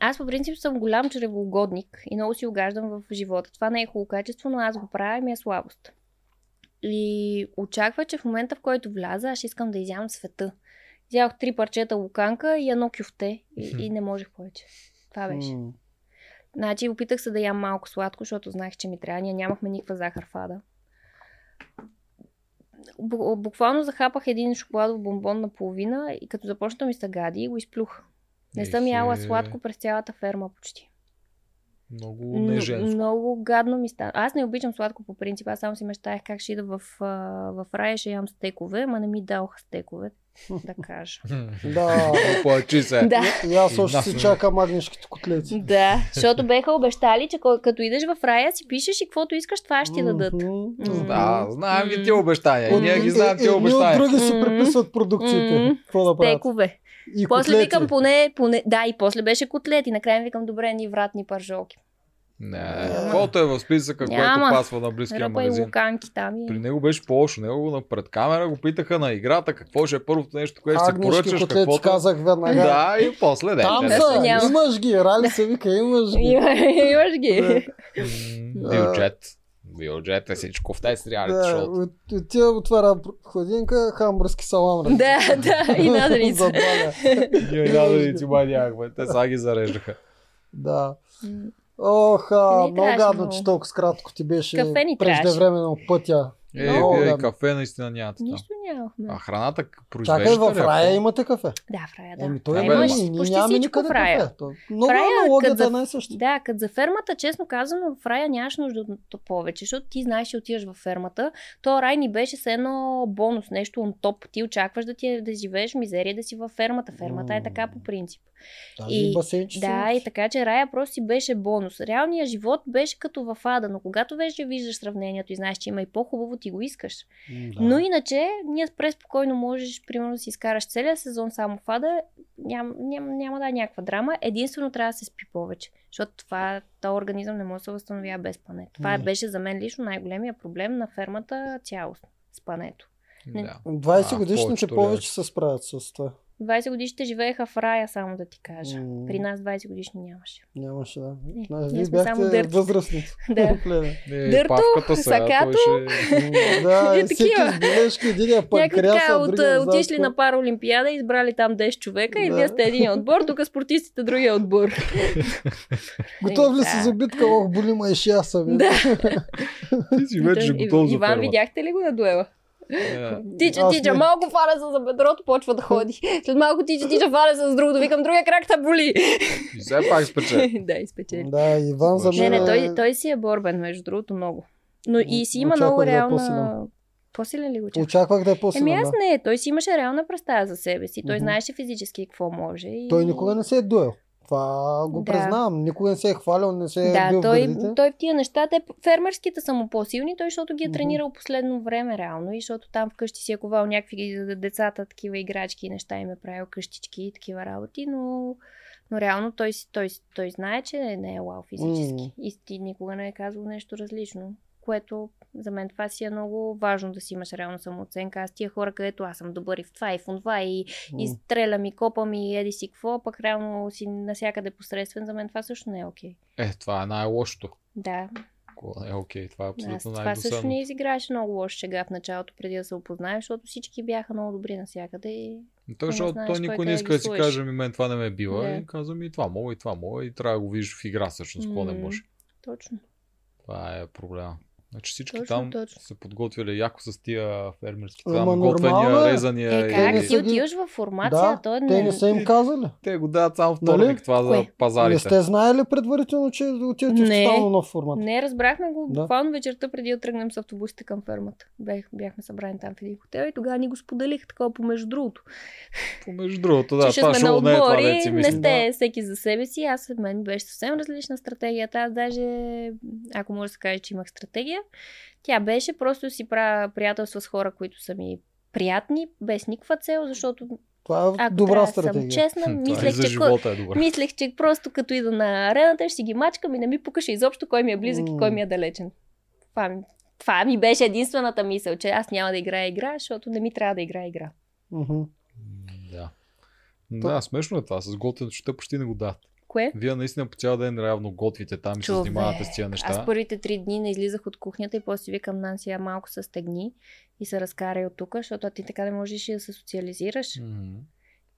Аз по принцип съм голям чревоугодник и много си угаждам в живота. Това не е хубаво качество, но аз го правя и ми е слабост. И очаква, че в момента в който вляза, аз искам да изям света. Изявах 3 парчета луканка и едно кюфте и не можех повече. Това беше. Значи опитах се да ям малко сладко, защото знаех, че ми трябва. Ние нямахме никаква захар фада. Буквално захапах един шоколадов бомбон наполовина и като започна да ми се гади, го изплюх. Не съм яла сладко през цялата ферма почти. Много неженско. Много гадно ми стана. Аз не обичам сладко по принцип. Аз само си мечтаях как ще ида в рая, ще ям стекове, ма не ми даваха стекове. Да кажа. Да, плачи се. Аз още си чакам магнишките котлети. Да, защото беха обещали, че като идеш в рая си пишеш и каквото искаш, това ще ти дадат. Да, знаем ги тия обещания. Ние ги знаем тия обещания. Други си приписват продукциите. Стекове. И после котлети. Викам поне... Да, и после беше котлет и накрая викам добре, ни вратни пържолки. Не, каквото е в списъка, което пасва на близкия магазин. При него беше по-лошо, него пред камера го питаха на играта, какво ще е първото нещо, което ще се поръчаш, каквото... казах веднага. Да, и после там са, имаш ги, рали се вика, имаш ги. Имаш ги. Дилджет. Вилджет е всичко в тези реалити шоу. Тя отваря хладинка, хамбургски салам. Да, и наденица. И наденици маняхме, те сега ги зареждаха. Да. Оха, много гадно, че толкова скратко ти беше преждевременно пътя. И кафе наистина нямате. Нищо нямахме. А храната произвеждате ли? Чакай, в рая имате кафе? Да, в рая, да. Почти всичко в рая. Много аналогията не е също. Да, като за фермата, честно казано, в рая нямаш нужда от повече, защото ти знаеш, че отиваш във фермата. То рай ни беше с едно бонус, нещо он топ. Ти очакваш да живееш мизерия, да си във фермата. Фермата е така по принцип. Да, и така, че рая просто си беше бонус. Реалният живот беше като в ада, но когато вече виждаш сравнението и знаеш, че има и по-хубаво, ти го искаш. Да. Но иначе, ние преспокойно можеш, примерно, да си изкараш целия сезон само в ада, няма да е някаква драма, единствено трябва да се спи повече, защото този организъм не може да се възстановява без пане. Това беше за мен лично най-големия проблем на фермата цялостно. спането. Да. 20 годишните повече се справят с това. 20 годишните живееха в рая, само да ти кажа. При нас 20 годишни нямаше. Нямаше, да. Вие бяхте възрастни. Да. Дърто, сакато. Да, всеки с бележки, единия панкреаса, от другия задко. Отишли на Параолимпиада, избрали там 10 човека и вие сте един отбор, тук спортистите другия отбор. Готов ли си за битка? Ох, боли ма и шиаса. Да. Ти си вече готов за първа. Иван, видяхте ли го на дуела? Тича, малко фареса за бедрото, почва да ходи. След малко тича фареса за другото, викам, другия крак та боли. И сега пак спечели. Да, изпечели. Да, Иван за мен. Той си е борбен, между другото, много. Но и си има много реална... По-силен ли го очаквах? Очаквах да е по-силен. Ами аз не, той си имаше реална представа за себе си. Той знаеше физически какво може. Той никога не се е дуел. Това го признавам. Никога не се е хвалил, не се е бил в гърдите. Да, той в тия неща, фермерските са му по-силни, той защото ги е тренирал последно време реално и защото там вкъщи си е ковал някакви децата, такива играчки и неща им е правил, къщички и такива работи, но реално той знае, че не е лау физически и никога не е казал нещо различно. Което за мен това си е много важно да си имаш реална самооценка. Аз тия хора, където аз съм добър и в това, и в това, и стрелям, и копам, и еди си какво, пък реално си насякъде посредствен, за мен това също не е окей. Това е най-лошото. Да. Това е абсолютно най-досадно. Това също не изиграеше много лошо шега в началото, преди да се опознаем, защото всички бяха много добри насякъде и... Защото той никой не иска да си каже, мен това не ме бива, и казвам и това мога, и това мога, и трябва да го виждаш в игра всъщност, какво не може. Точно. Това е проблема. Значи всички точно. Се подготвили яко с тия фермерски там готвения, резания. Как си отиваш в формация? Да, те не са им казали. Те го дават само вторник, нали? Това за пазарите. Не сте знаели предварително, че отивате в тотално нов формат? Не, разбрахме го буквално вечерта преди да тръгнем с автобусите към фермата. Бяхме събрани там в един хотел и тогава ни го споделиха такова помежду другото. Помежду другото, да. Че това сме на отбори, не сте всеки за себе си. Аз от мен беше съвсем различна стратегията. Аз даже, ако може да се каже, че имах стратегия, тя беше просто си правя приятелство с хора, които са ми приятни, без никаква цел, защото това е добра стратегия. Честна, мислех, че просто като ида на арената, ще си ги мачкам и не ми пукаше изобщо кой ми е близък и кой ми е далечен. Това ми беше единствената мисъл, че аз няма да играя игра, защото не ми трябва да играя игра. Да, смешно е това, с готвенето почти не го дадат. Кое? Вие наистина по цял ден реално готвите там и се занимавате с тия неща. Аз първите 3 дни не излизах от кухнята и после викам, Нанси, я малко се стегни и се разкарай от тук, защото ти така не можеш и да се социализираш.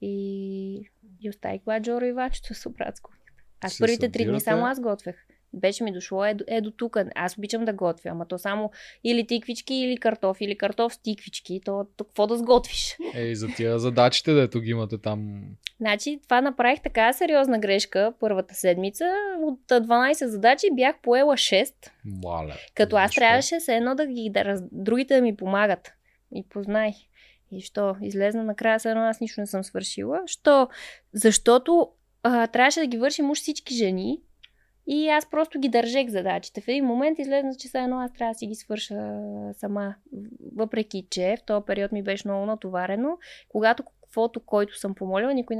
И оставих Баджоро и Вачето с обрат с кухнята. Аз първите 3 дни само аз готвех. Беше ми дошло до тук. Аз обичам да готвя, ама то само или тиквички, или картофи, или картоф с тиквички. То какво да сготвиш? За тия задачите, дето ги имате там. Значи, това направих така сериозна грешка първата седмица. От 12 задачи бях поела 6. Мале, като аз трябваше се едно да ги другите да ми помагат. И познай. И що? Излезна накрая, се едно аз нищо не съм свършила. Защото трябваше да ги вършим уж всички жени. И аз просто ги държех задачите. В един момент излезна, че са едно аз трябва да си ги свърша сама. Въпреки, че в този период ми беше много натоварено. Когато каквото, който съм помолила, никой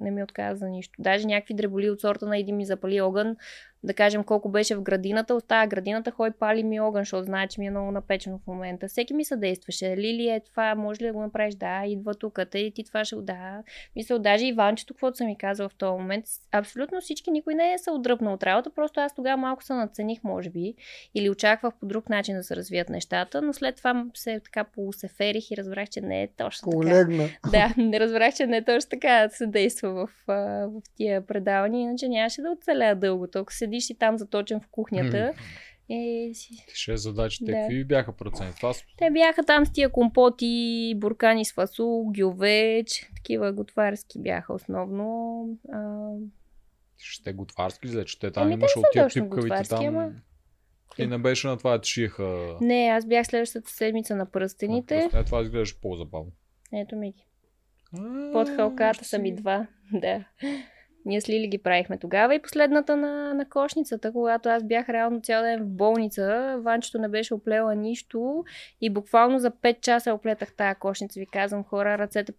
не ми отказа за нищо. Даже някакви дреболи от сорта на един ми запали огън. Да кажем колко беше в градината. Оставя градината, хой пали ми огън, защото знае, че ми е много напечено в момента. Всеки ми съдействаше. Лили е това, може ли да го направиш? Да, идва тук, и ти това ще го да. Мисля, даже Иванчето, каквото съм ми казала в този момент, абсолютно всички, никой не е се отдръпнал от работа, просто аз тогава малко се надцених, може би, или очаквах по друг начин да се развият нещата, но след това се така полусеферих и разбрах, че не е точно така. Да, не разбрах, че не е точно така да се действа в тия предавания, иначе нямаше да оцеля дълго. Толкова седиш и там заточен в кухнята. Шест задачи, какви бяха проценти? Те бяха там с тия компоти, буркани с фасул, гювеч, такива готварски бяха основно. Ще готварски, че те там имаше от тия пипкавите там. Ама... И не беше на това, тишиха. Не, аз бях следващата седмица на пръстените. Това изглеждаше по-забавно. Ето ми ги. Под халката са ми 2. Да. Ние с Лили ги правихме тогава и последната на кошницата, когато аз бях реално цял ден в болница, Ванчето не беше оплела нищо и буквално за 5 часа оплетах тая кошница. Ви казвам, хора, ръцете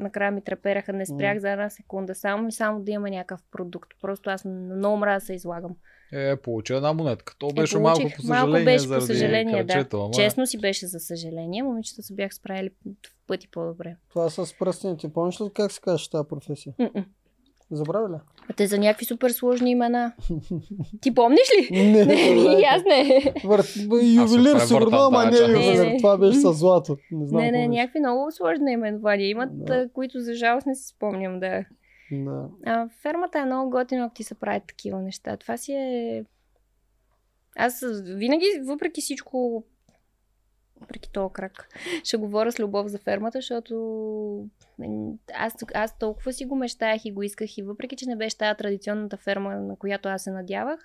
накрая ми трепераха, не спрях за една секунда, само да има някакъв продукт. Просто аз много мразя да се излагам. Получи една монетка. То беше малко по съжаление. Кръчето, да. Ама... Честно си беше за съжаление. Момичета се бях справили в пъти по-добре. Това с пръстените. Помниш ли как се казваш тази професия? Забравя ли? А те за някакви супер сложни имена. Ти помниш ли? Не, аз не. Ювелир сигурно, ама не ювелир. Това беше със злато. Не, някакви много сложни именования имат, които за жалост не си спомням, да. Да. Фермата е много готино, ако ти се правят такива неща. Това си е... Аз винаги, въпреки всичко, въпреки този крак, ще говоря с любов за фермата, защото аз толкова си го мечтаях и го исках и въпреки, че не беше тази традиционната ферма, на която аз се надявах,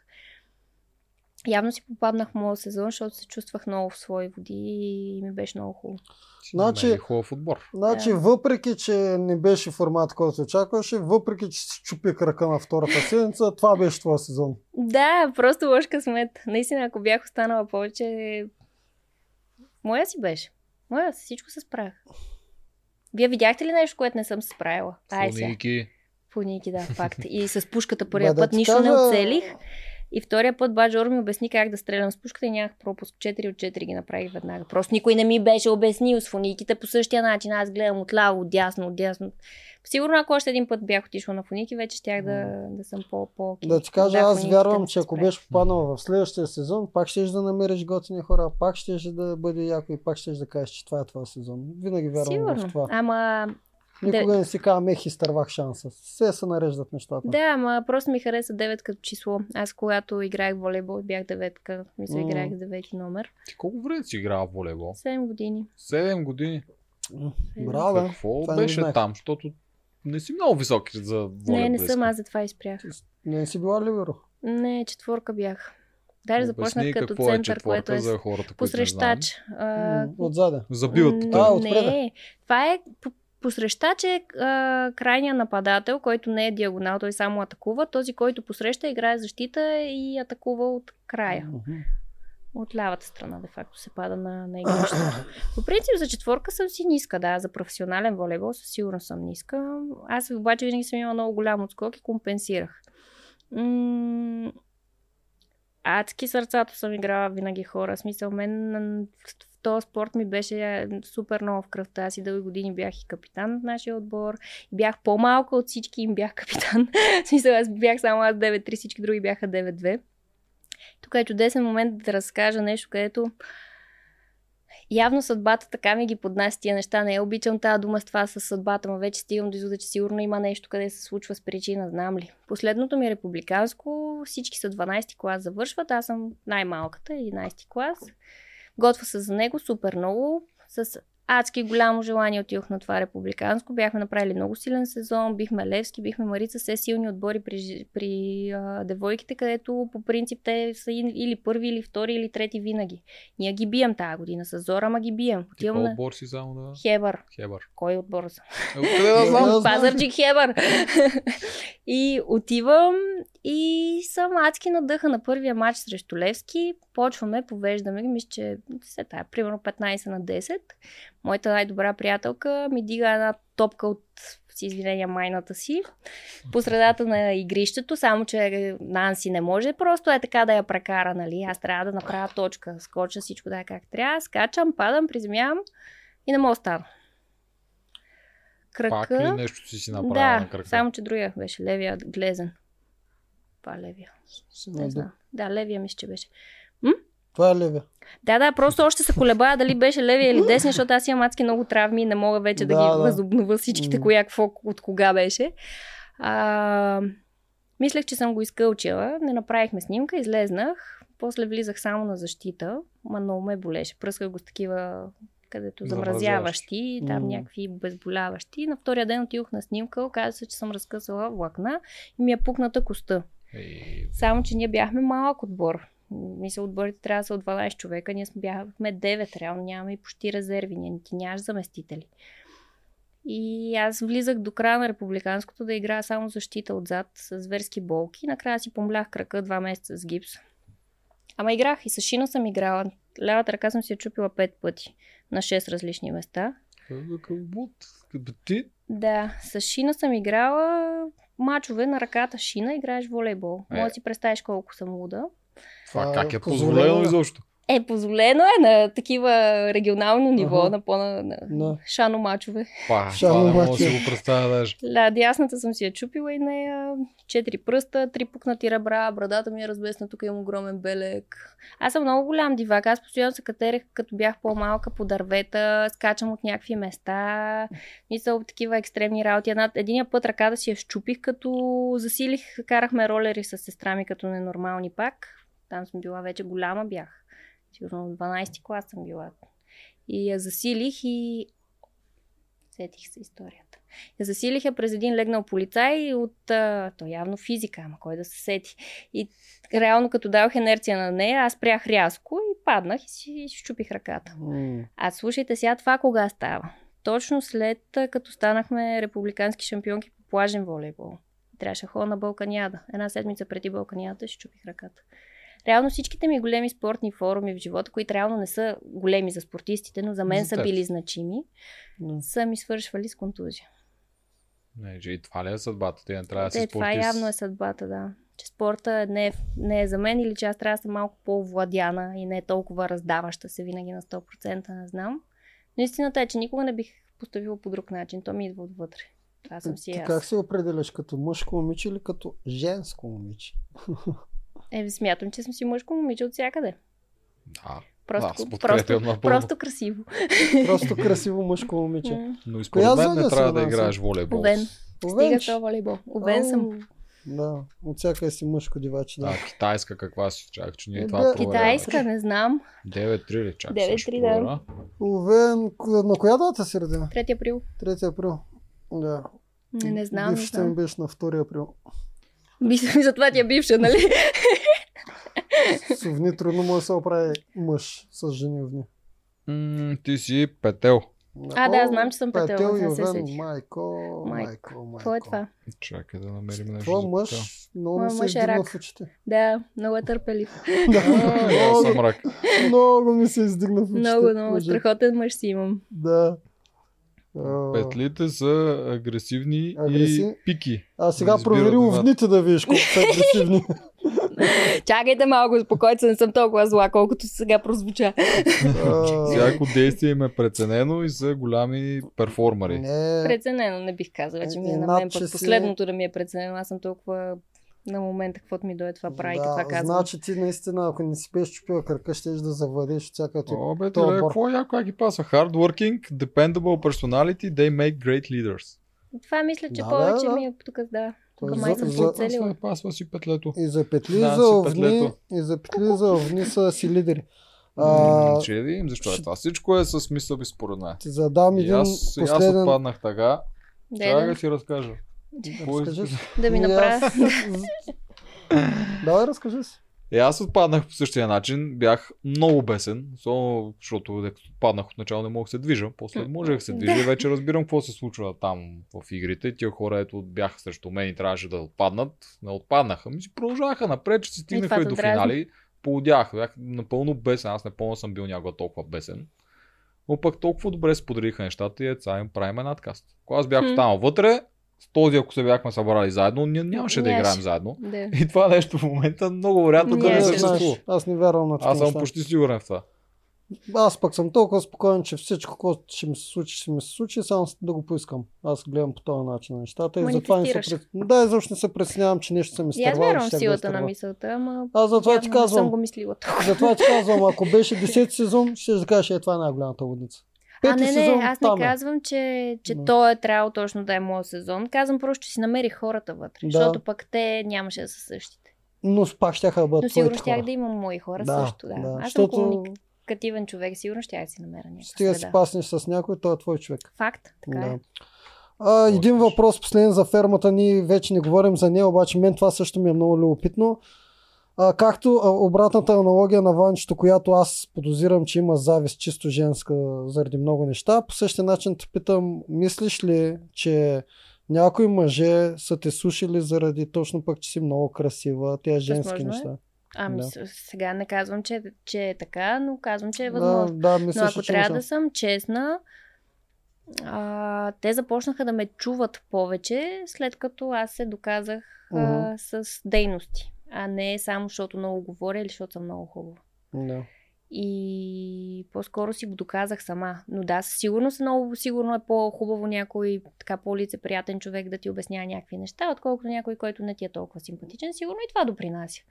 явно си попаднах в моят сезон, защото се чувствах много в свои води и ми беше много хубаво. Значи, хубав отбор. Значи, въпреки, че не беше формат, който очакваше, въпреки, че си чупи крака на втората седмица, това беше твой сезон. Да, просто лош късмет. Наистина, ако бях останала повече, моя си беше. Моя, всичко се справях. Вие видяхте ли нещо, което не съм се справила? Фуники, да, факт. И с пушката първия път нищо не оцелих. И втория път Баджор ми обясни как да стрелям с пушката и нямах пропуск. 4 от 4 ги направих веднага. Просто никой не ми беше обяснил с фуниките по същия начин. Аз гледам отляво, отдясно. Сигурно ако още един път бях отишла на фуники, вече щях да съм по-окей. Да ти кажа, аз вярвам, че ако беше попаднала в следващия сезон, пак щеш да намериш готини хора, пак щеш да бъде яко и пак щеш да кажеш, че това е твой сезон. Винаги вярвам в това. Ама... Никога не си казваме, изтървах шанса. Все се нареждат нещата. Да, ама просто ми хареса 9 като число. Аз когато играех в волейбол, бях 9-ка. Играех с 9 номер. Ти колко време си играла в волейбол? 7 години. 7 години? Браво, какво беше не там? Защото не си много високи за волейболиста. Не съм, аз за това изпрях. Не си била либеро? Не, 4-ка бях. Даже започнах като център, което е за хората, посрещач. Отзаде. Забиват по не, това е... Посрещач е крайният нападател, който не е диагонал, той само атакува. Този, който посреща, играе защита и атакува от края. От лявата страна, де факто, се пада на игрището. По принцип, за 4-ка съм си ниска, да. За професионален волейбол със сигурност съм ниска. Аз обаче винаги съм имала много голям отскок и компенсирах. Адски сърцато съм играла винаги хора. В смисъл, мен... Този спорт ми беше супер много в кръвта. Аз и дълги години бях и капитан от нашия отбор. Бях по-малка от всички, им бях капитан. В смисъл, аз бях само 9-3, всички други бяха 9-2. Тук е чудесен момент да разкажа нещо, където явно съдбата така ми ги поднася тия неща. Не обичам тази дума с това със съдбата, но вече стигам до извода, че сигурно има нещо, къде се случва с причина, знам ли. Последното ми републиканско, всички са 12-ти клас завършват, аз съм най-малката, 11-ти клас. Готва се за него супер много, с адски голямо желание отидох на това републиканско. Бяхме направили много силен сезон, бихме Левски, бихме Марица, все силни отбори при девойките, където по принцип те са или първи, или втори, или трети винаги. Ние ги бием тази година с Зора, ама ги бием. Какъв отбор си само да... Хебър. Кой отбор съм? Пазарджик Хебър. И отивам и съм адски надъха на първия матч срещу Левски. Почваме, повеждаме ги, мисля, че се тая, примерно 15-10. Моята най-добра приятелка ми дига една топка от, с извинения, майната си по средата на игрището, само че Нанси не може, просто е така да я прекара, нали? Аз трябва да направя точка, скоча всичко да е как трябва, скачам, падам, приземявам и не мога стана. Кръка... Пак ли нещо си направила на кръка? Да, само че другия беше, левия глезен. Това е левия. Не знам. Да, левия мисля, че беше. Това е левия. Да, просто още се колебая дали беше левия или десния, защото аз имам адски много травми и не мога вече да ги възобновя всичките, коя какво, от кога беше. Мислех, че съм го изкълчила, не направихме снимка, излезнах, после влизах само на защита, ма много ме болеше, пръсках го с такива, където замразяващи, там някакви безболяващи. На втория ден отидох на снимка, оказа се, че съм разкъсала влакна и ми е пукната коста. Само че ние бяхме малък отбор. Мисля, отборите трябва да са от 12 човека, ние бяхме 9, реално нямаме и почти резерви, ние ти нямаш заместители. И аз влизах до края на републиканското да играя само защита отзад с зверски болки. Накрая си помлях крака 2 месеца с гипс. Ама играх и с шина съм играла. Лявата ръка съм си я чупила 5 пъти на 6 различни места. Да, с шина съм играла, мачове на ръката шина играеш волейбол. Може да си представиш колко съм луда. Това как е позволено изобщо? Позволено е на такива регионално ниво, на по-на шано мачове. Шано мачове. Може да си го представя даже. Да, дясната съм си я чупила и нея. 4 пръста, 3 пукнати ребра, брадата ми е разбесна, тук имам огромен белек. Аз съм много голям дивак, аз постоянно се катерех, като бях по-малка, по дървета, скачам от някакви места. Мисля, такива екстремни работи. Единия път ръката си я щупих, като засилих, карахме ролери с сестра ми като ненормални пак. Там съм била вече голяма, бях. Сигурно 12-ти клас съм била. И я засилих и... Сетих се историята. Я засилих я през един легнал полицай от... То явно физика, ама кой да се сети. И реално като давах инерция на нея, аз спрях рязко и паднах и си щупих ръката. А слушайте сега това кога става. Точно след като станахме републикански шампионки по плажен волейбол. Трябваше хора на Балканиада. 1 седмица преди Балканиада си щупих ръката. Реално всичките ми големи спортни форуми в живота, които реално не са големи за спортистите, но за мен са били значими, са ми свършвали с контузия. И това ли е съдбата? Ти не трябва да си спортист? Това явно е съдбата, да. Че спорта не е за мен или че аз трябва да съм малко по-овладяна и не е толкова раздаваща се винаги на 100%, не знам. Но истината е, че никога не бих поставила по друг начин. То ми идва отвътре. Това съм си аз. Как се определяш? Като мъжко момиче или като женско момиче? Смятам, че съм си мъжко момиче от всякъде. Да. Просто красиво. Просто красиво мъжко момиче. Но и според мен не трябва да играеш волейбол. Стига това волейбол. Обен съм. Да, от всякъде си мъжко дивач. Да. Китайска каква си? Чак, че ние това проверяваме. Китайска, не знам. 9-3 ли чак? 9-3, да. Овен, на коя дата си родена? 3 април. 3 април, да. Не знам. Бившата ми беше на 2 април. Затова ти е бивша, нали? С овни трудно може да се оправи мъж с жени овни. Ти си петел. Да, знам, че съм петел. Петел и овен, майко. Какво е това? Чакай да намерим нещо. Това мъж много ми се издигна в очите. Да, много е търпелив. Много ми се издигна в очите. Много страхотен мъж си имам. Да. Петлите са агресивни и пики. А сега провери овните да видиш колко са агресивни. Чакайте малко, успокойте се, не съм толкова зла, колкото сега прозвуча. Всяко действие им е преценено и са голями перформери. Преценено не бих казала, че ми е на мен път. Последното да ми е преценено, аз съм толкова на момента, каквото ми дойде това прави, каква казвам. Значи ти наистина, ако не си беше чупила кръка, ще да завладееш от всякакъв. Какво яко ги паса? Hardworking, dependable personality, they make great leaders. Това мисля, че повече ми е тук, да. Май съм поцелила. Пасва си петлето. И за петли за овни са си лидери. Ще да видим защо е това. Всичко е със мисъл и според мен. Ти задам един последен... И аз отпаднах тага. Трябва да ти разкажа. Да ми направя. Давай, разкажи си. Аз отпаднах по същия начин, бях много бесен, защото докато паднах отначало не мога да се движа, после можех да се движа и вече разбирам какво се случва там в игрите. Тия хора, ето бяха срещу мен и трябваше да отпаднат, не отпаднаха, ми си продължаваха напред, че си стигнаха и до финали. Полудях, бях напълно бесен, аз напълно съм бил някога толкова бесен. Но пък толкова добре споделиха нещата и еца им правим надкаст. Когато аз бях останал вътре, с този, ако се бяхме събрали заедно, нямаше да играем заедно. Да. И това нещо в момента много вероятно да не съществува. Аз не вярвам на това. Аз съм почти сигурен в това. Аз пък съм толкова спокоен, че всичко, което ще ми се случи, само да го поискам. Аз гледам по този начин на нещата. И затова изобщо не се преценявам, че нещо съм изтървал. Аз вярвам в силата на мисълта, ама не съм го мислила толкова. Затова ти казвам, ако беше 10 сезон, ще кажеш, че това е най-голямата лудница. Аз не казвам, че той е трябвало точно да е моят сезон. Казвам просто, че си намери хората вътре, защото пак те нямаше да са същите. Но пак щяха да бъдат. Но сигурно щях да имам мои хора също. Да. Аз съм комуникативен човек, сигурно щях да си намеря някаква. Стига си паснеш с някой, той е твой човек. Факт, така е. Един въпрос последен за фермата, ние вече не говорим за нея, обаче мен това също ми е много любопитно. Както обратната аналогия на Ванчето, която аз подозирам, че има завист чисто женска заради много неща, по същия начин те питам, мислиш ли, че някои мъже са те сушили заради точно пък, че си много красива, тези женски неща? Сега не казвам, че е така, но казвам, че е възможно. Но ако трябва да съм честна, те започнаха да ме чуват повече, след като аз се доказах с дейности, а не само защото много говоря или защото съм много хубава. Да. И по-скоро си го доказах сама. Но да, със сигурност много сигурно е по-хубаво някой така по-лицеприятен човек да ти обяснява някакви неща, отколкото някой, който не ти е толкова симпатичен. Сигурно и това допринася.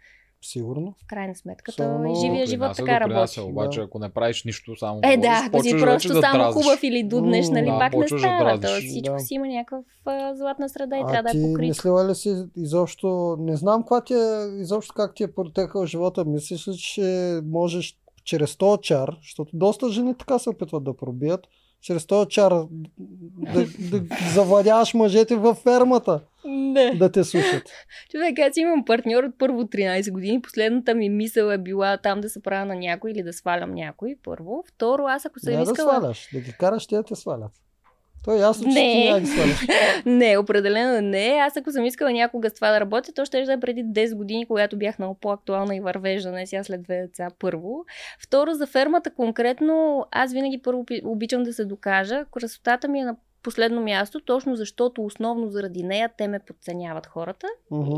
Сигурно. В крайна сметка, и живия живот така работи. Обаче, да. Ако не правиш нищо, само говориш, ако си просто да само хубав или дуднеш, нали, пак не става. Да всичко си има някаква златна среда и трябва да е покрит. Мислила ли си изобщо, не знам изобщо как ти е протекал живота, мислиш ли, че можеш чрез този чар, защото доста жени така се опитват да пробият, чрез този чар да завладяваш мъжете във фермата. Не. Да те слушат. Човек, аз имам партньор от първо 13 години. Последната ми мисъл е била там да се правя на някой или да свалям някой. Първо. Второ, аз ако съм искала... Да сваляш, да ги караш, те да те свалят. То е ясно, че ти няма ги сваляш. Не, определено не. Аз ако съм искала някога с това да работя, то ще е преди 10 години, когато бях много по-актуална и вървежда, не сега след 2 деца. Първо. Второ, за фермата конкретно, аз винаги първо обичам да се докажа. Красотата ми е на последно място, точно защото основно заради нея те ме подценяват хората.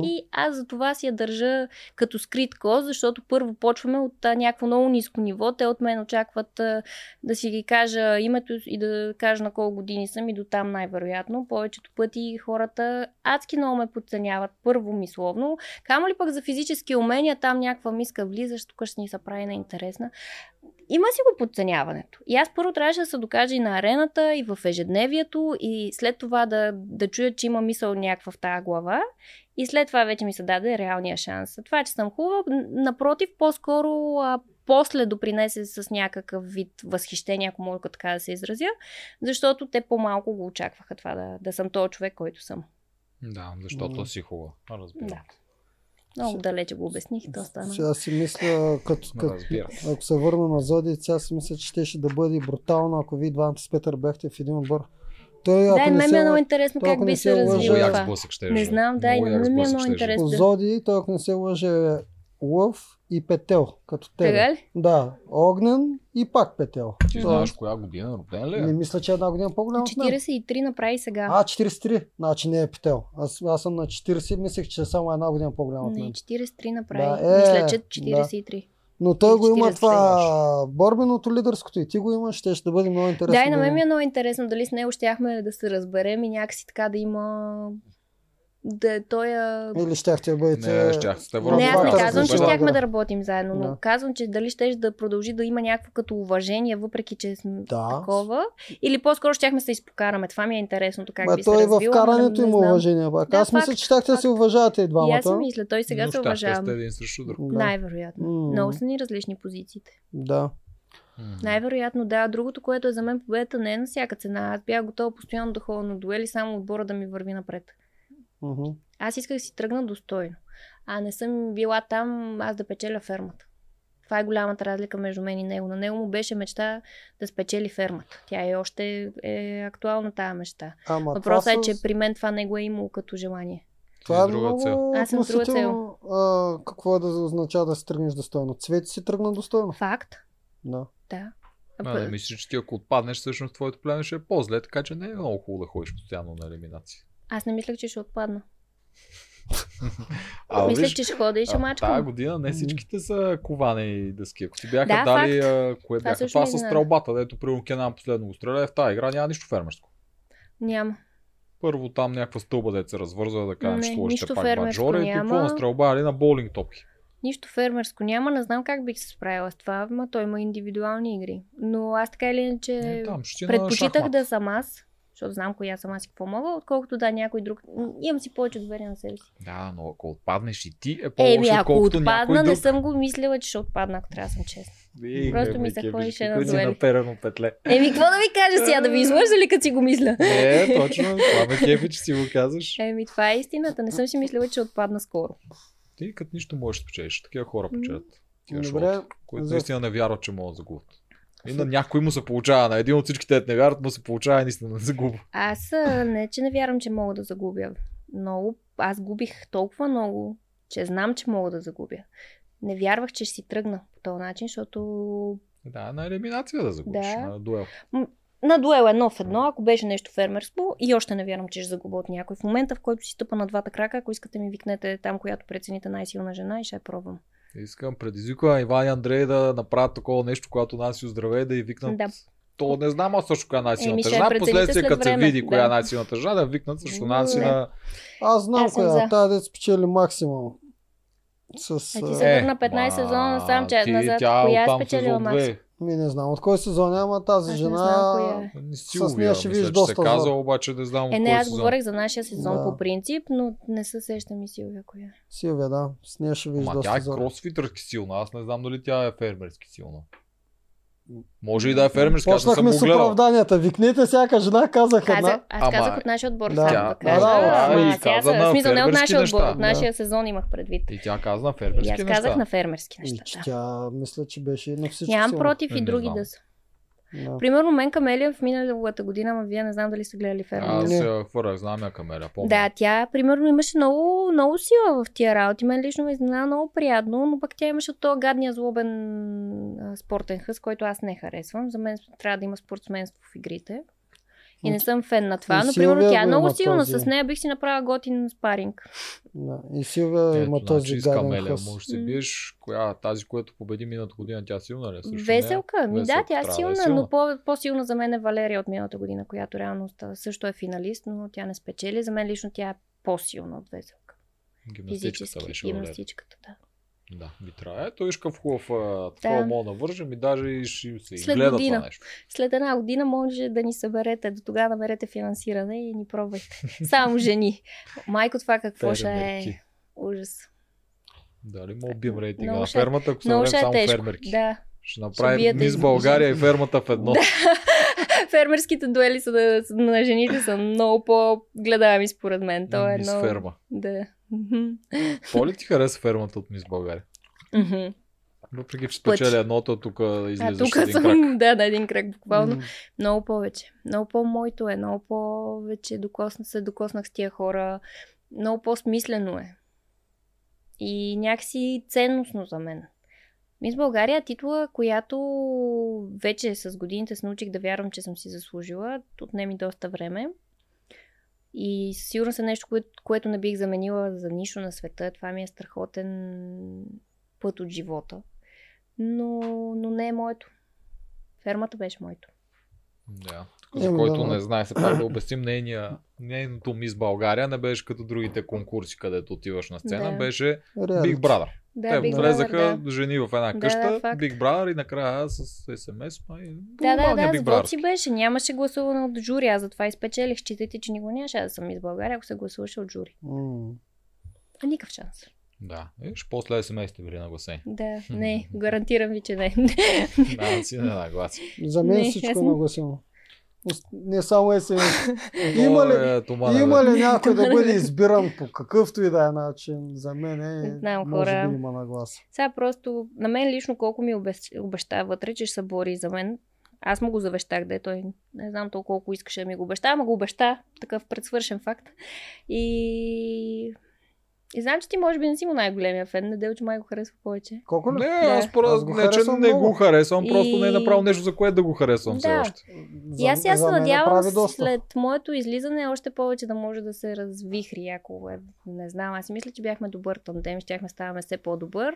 И аз за това си я държа като скрит коз, защото първо почваме от някакво много ниско ниво. Те от мен очакват да си ги кажа името и да кажа на колко години съм и до там най-вероятно. Повечето пъти хората адски много ме подценяват първо мисловно. Камо ли пък за физически умения, там някаква миска влизаш, тук ще ни се прави неинтересна. Има си го подценяването. И аз първо трябваше да се докажа и на арената, и в ежедневието, и след това да чуя, че има мисъл някаква в тази глава. И след това вече ми се даде реалния шанс. Това, че съм хубава, напротив, по-скоро после допринесе с някакъв вид възхищение, ако мога така да се изразя, защото те по-малко го очакваха това, да съм този човек, който съм. Да, защото си хубава. Разбира. Да. Много далече го обясних, то стана. Сега си мисля, ако се върна на Зоди, сега си мисля, че ще да бъде брутално, ако вие двамата с Петър бяхте в един отбор. Да, и мен ми е много интересно как би се развива. Не знам, да, и мен ми е много интересно. Зоди, той ако не се лъже, лъв и петел, като тебе. Тега ли? Да, огнен и пак петел. Ти знаеш коя година, роден ли? Не мисля, че една година по-голяма. 43 направи сега. 43, значи не е петел. Аз съм на 40, мислех, че само една година по-голяма. Не, 43 направи. Да, мисля, че 43. Да. Но той го има това борбеното лидерското и ти го имаш, ще бъде много интересно. Да, и на мен ми е много интересно дали с него щяхме да се разберем и някакси така да има... Да, той е... Или щяхте да бъдете... Не, аз не казвам, че щяхме да работим заедно, но казвам, че дали щеш да продължи да има някакво като уважение, въпреки че сме такова. Или по-скоро щяхме се изпокараме. Това ми е интересното как би се развила. Той в карането има уважение. Аз мисля, че щяхте да се уважавате и двамата. Аз мисля, той сега се уважава. Най-вероятно. Много са ни различни позициите. Да. Най-вероятно, да. Другото, което е за мен победата, не е на всяка цена. Аз бях готова постоянно да ходя на дуели, само отбора да ми върви напред. Аз исках да си тръгна достойно, а не съм била там аз да печеля фермата. Това е голямата разлика между мен и него. На него му беше мечта да спечели фермата. Тя и още е актуална тази мечта. Въпросът е, че при мен това не го е имало като желание. Това е друга цел. Аз съм друга цел. Какво е да означава да си тръгнеш достойно? Цвети си тръгна достойно. Факт. Да. Не мислиш, че ти ако отпаднеш, всъщност твоето племе ще е по-зле, така че не е много хубаво да ходиш постоянно на елиминация. Аз не мислех, че ще отпадна. Мислех, че ще хода и ще мачкам. Тая година не всичките са ковани дъски. Ако ти бяха дали, кое това бяха това с стрелбата, дето при Кенан последно го стреля, в тази игра няма нищо фермерско. Няма. Първо там някаква стълба, дето се развързва, да кажем, че това ще пак маджора и какво на стрелба или на боулинг топки. Нищо фермерско няма, не знам как бих се справила с това, но той има индивидуални игри. Но аз така или иначе предпочитах да съм аз. Защото знам коя сама си какво мога, отколкото да някой друг. Имам си повече доверие на себе си. Да, но ако отпаднеш и ти е по-лошо, отколкото някой друг. Ако отпадна, не съм го мислила, че ще отпадна, ако трябва да съм честна. Просто ми се ходиш една дуели. Еми, какво да ви кажа сега, да ви излъжа ли като си го мисля? Не, точно, това ме кефи, че си го казваш. Еми, това е истината, не съм си мислила, че отпадна скоро. Ти като нищо можеш да спечелиш, такива хора печелят. Които наистина не вярват, че могат да загубят. И на някой му се получава, на един от всичките не вярват, но се получава и наистина да загубя. Аз не, че не вярвам, че мога да загубя. Много, аз губих толкова много, че знам, че мога да загубя. Не вярвах, че ще си тръгна по този начин, защото... Да, на елиминация да загубиш, на дуел. на дуел 1 в 1, ако беше нещо фермерско, и още не вярвам, че ще загуба от някой. В момента, в който си тъпа на двата крака, ако искате ми викнете там, която прецените най-силна жена, и ще я пробвам. Искам, предизвиквам Иван и Андрей да направят такова нещо, когато нас си оздравее, да и викнат. Да. То не знам аз също коя е най-силната жена. Последствие, като се види коя е най-силната жена, да викнат също най-силна. Аз знам коя е тази, да спечели максимум. С... ти се върна 15 сезона насам, че назад. Коя е спечелила максимум? Ми не знам от кой сезон, ама тази жена не с нея ще виж доста. Се казва, обаче не знам от кой сезон. Аз говорих за нашия сезон по принцип, но не се сещам и Силвия коя. Силвия, да. С нея ще виж доста. Тя е кросфитърски силна, аз не знам дали тя е фермерски силна. Може и да е фермерска, аз не съм го гледал. Почнахме с оправданията, викнете всяка жена, казах една. Аз казах от нашия отбор, да кажа. В смисъл не от нашия отбор, от нашия сезон имах предвид. И тя каза на фермерски неща. И аз казах на фермерски неща. И тя мисля, че беше на всички силно. Нямам против и други да са. Примерно мен Камелия в миналата година, ама вие не знам дали сте гледали фермерски. Аз хвърля, знам я Камелия, помня. Да, тя примерно имаше много сила в тия работи. Мен лично ме изненада много приятно, но пък тя имаше този гадния злобен спортен хъс, който аз не харесвам. За мен трябва да има спортсменство в игрите. И не съм фен на това, но примерно тя е много силна, с нея бих си направила готин спаринг. Да, и Силвия има този гаден хъс. Може да се биеш, тази, която победи миналата година, тя силна ли? Веселка, ми да, тя е силна, но по-силна за мен е Валерия от миналата година, която реално също е финалист, но тя не спечели. За мен лично тя е по-силна от Веселка. Физически, беше гимнастичката, да. Да, ми трябва. Ето виж къв хубав такова мога да вържем и даже и ще се изгледа това нещо. След една година може да ни съберете, до тогава намерете финансиране и ни пробвайте. Само жени. Майко, това какво ще е ужас. Дали му убим рейтинга на фермата, ако съберем само фермерки. Да. Ще направим Мис България и фермата в едно. Да. Фермерските дуели на жените са много по-гледаеми според мен. То е Мис Ферма. Да. Какво ли ти хареса фермата от Мис България? Въпреки, че спечели едното, тук излизаш един крак. Да, на един крак буквално. Много повече. Много по-моето е. Много повече докоснах с тия хора. Много по-смислено е. И някакси ценностно за мен. Мис България е титла, която вече с годините се научих да вярвам, че съм си заслужила. Отнеми доста време. И със сигурност е нещо, което не бих заменила за нищо на света. Това ми е страхотен път от живота. Но не е моето. Фермата беше моето. Да. За който не знае, се пак да обясним нейното Мис България не беше като другите конкурси, където отиваш на сцена. Да. Беше Big Brother. Да, те влезаха жени в една къща, Big Brother и накрая с SMS. Да, за бот си беше. Нямаше гласуване от жури, аз затова изпечелих. Считайте, че никога нямаше да съм Мис България, ако се гласуваше от жури. Никакъв шанс. Да, виж, после SMS-те били нагласени. Да, не, гарантирам ви, че не. Да, си не нагласи. За мен всичко е нагласено. Не само SMS. Има ли някой да бъде избиран по какъвто и да е начин? За мен може би има нагласа. Сега просто на мен лично колко ми обеща вътре, че ще се бори за мен. Аз му го завещах, да е той. Не знам толкова колко искаше да ми го обеща, ама го обеща. Такъв предсвършен факт. И знам, че ти може би не си му най-големия фен, надел, че май го харесва повече. Колко ли? Не, аз не го харесвам, просто не е направил нещо, за което да го харесвам все още. И аз сега се надявам след моето излизане още повече да може да се развихри, ако не знам. Аз си мисля, че бяхме добър тандем, щяхме ставаме все по-добър,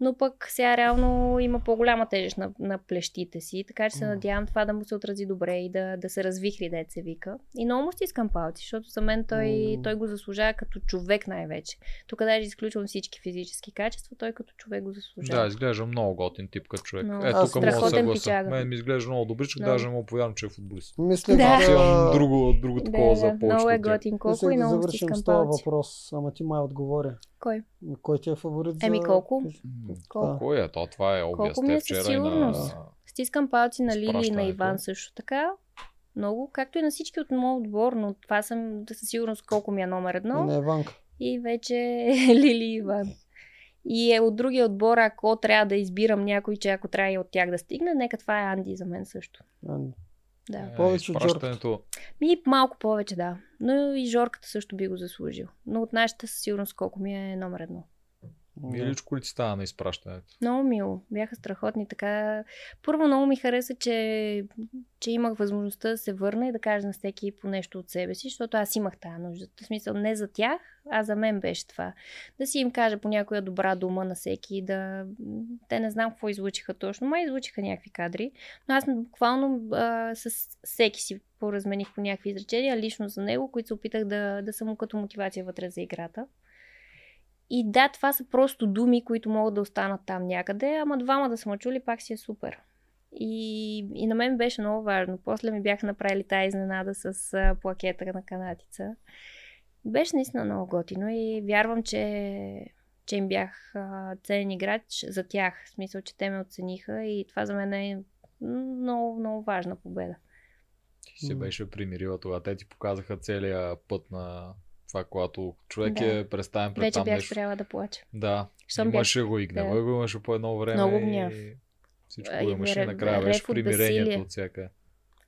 но пък сега реално има по-голяма тежест на плещите си, така че се надявам това да му се отрази добре и да се развихри, дето се вика. И много му стискам палци, защото за мен той го заслужава като човек най-вече. Тук даже изключвам всички физически качества, той като човек го заслужава. Да, изглежда много готин тип като човек. Но... тук мога да съгласа. Мен ми изглежда много добричък, даже не мога повярвам, че е футболист. Мисля, че имам друго такова за повечето. Много е готин, колко и много стискам палци. Завършим с това въпрос, ама ти май отговори. Кой ти е фаворит за... Колко е? Това е обяс. Колко ми е със сигурност. Стискам палци на Лили и на Иван също така. Много, както и на всички от моят отбор, но това съм със сигурност колко ми е номер 1. Не, Иванка. И вече Лили и Иван. И от другия отбор, ако трябва да избирам някой, че ако трябва и от тях да стигне, нека това е Анди за мен също. Анди. Да. Повече от Жорката. Малко повече, да. Но и Жорката също би го заслужил. Но от нашата със сигурност колко ми е номер 1. Миличко ли ти става на изпращането? Много мило. Бяха страхотни. Така. Първо много ми хареса, че имах възможността да се върна и да кажа на всеки по нещо от себе си, защото аз имах тази нужда. В смисъл не за тях, а за мен беше това. Да си им кажа по някоя добра дума на всеки. Да... Те не знам какво излучиха точно, май излучиха някакви кадри. Но аз буквално с всеки си поразмених по някакви изречения, лично за него, които се опитах да съм като мотивация вътре за играта. И да, това са просто думи, които могат да останат там някъде, ама двама да сме чули, пак си е супер. И на мен беше много важно. После ми бяха направили тая изненада с плакета на канатица. Беше наистина много готино и вярвам, че им бях ценен играч за тях. В смисъл, че те ме оцениха и това за мен е много, много важна победа. Ти се беше примирила това. Те ти показаха целия път на... Това, когато човек е представен пред вече там нещо. Вече бях трябва да плача. Да, имаше го и гнева, го имаше по едно време. Много гняв. И всичко го имаше накрая. Беше примирението от всяка.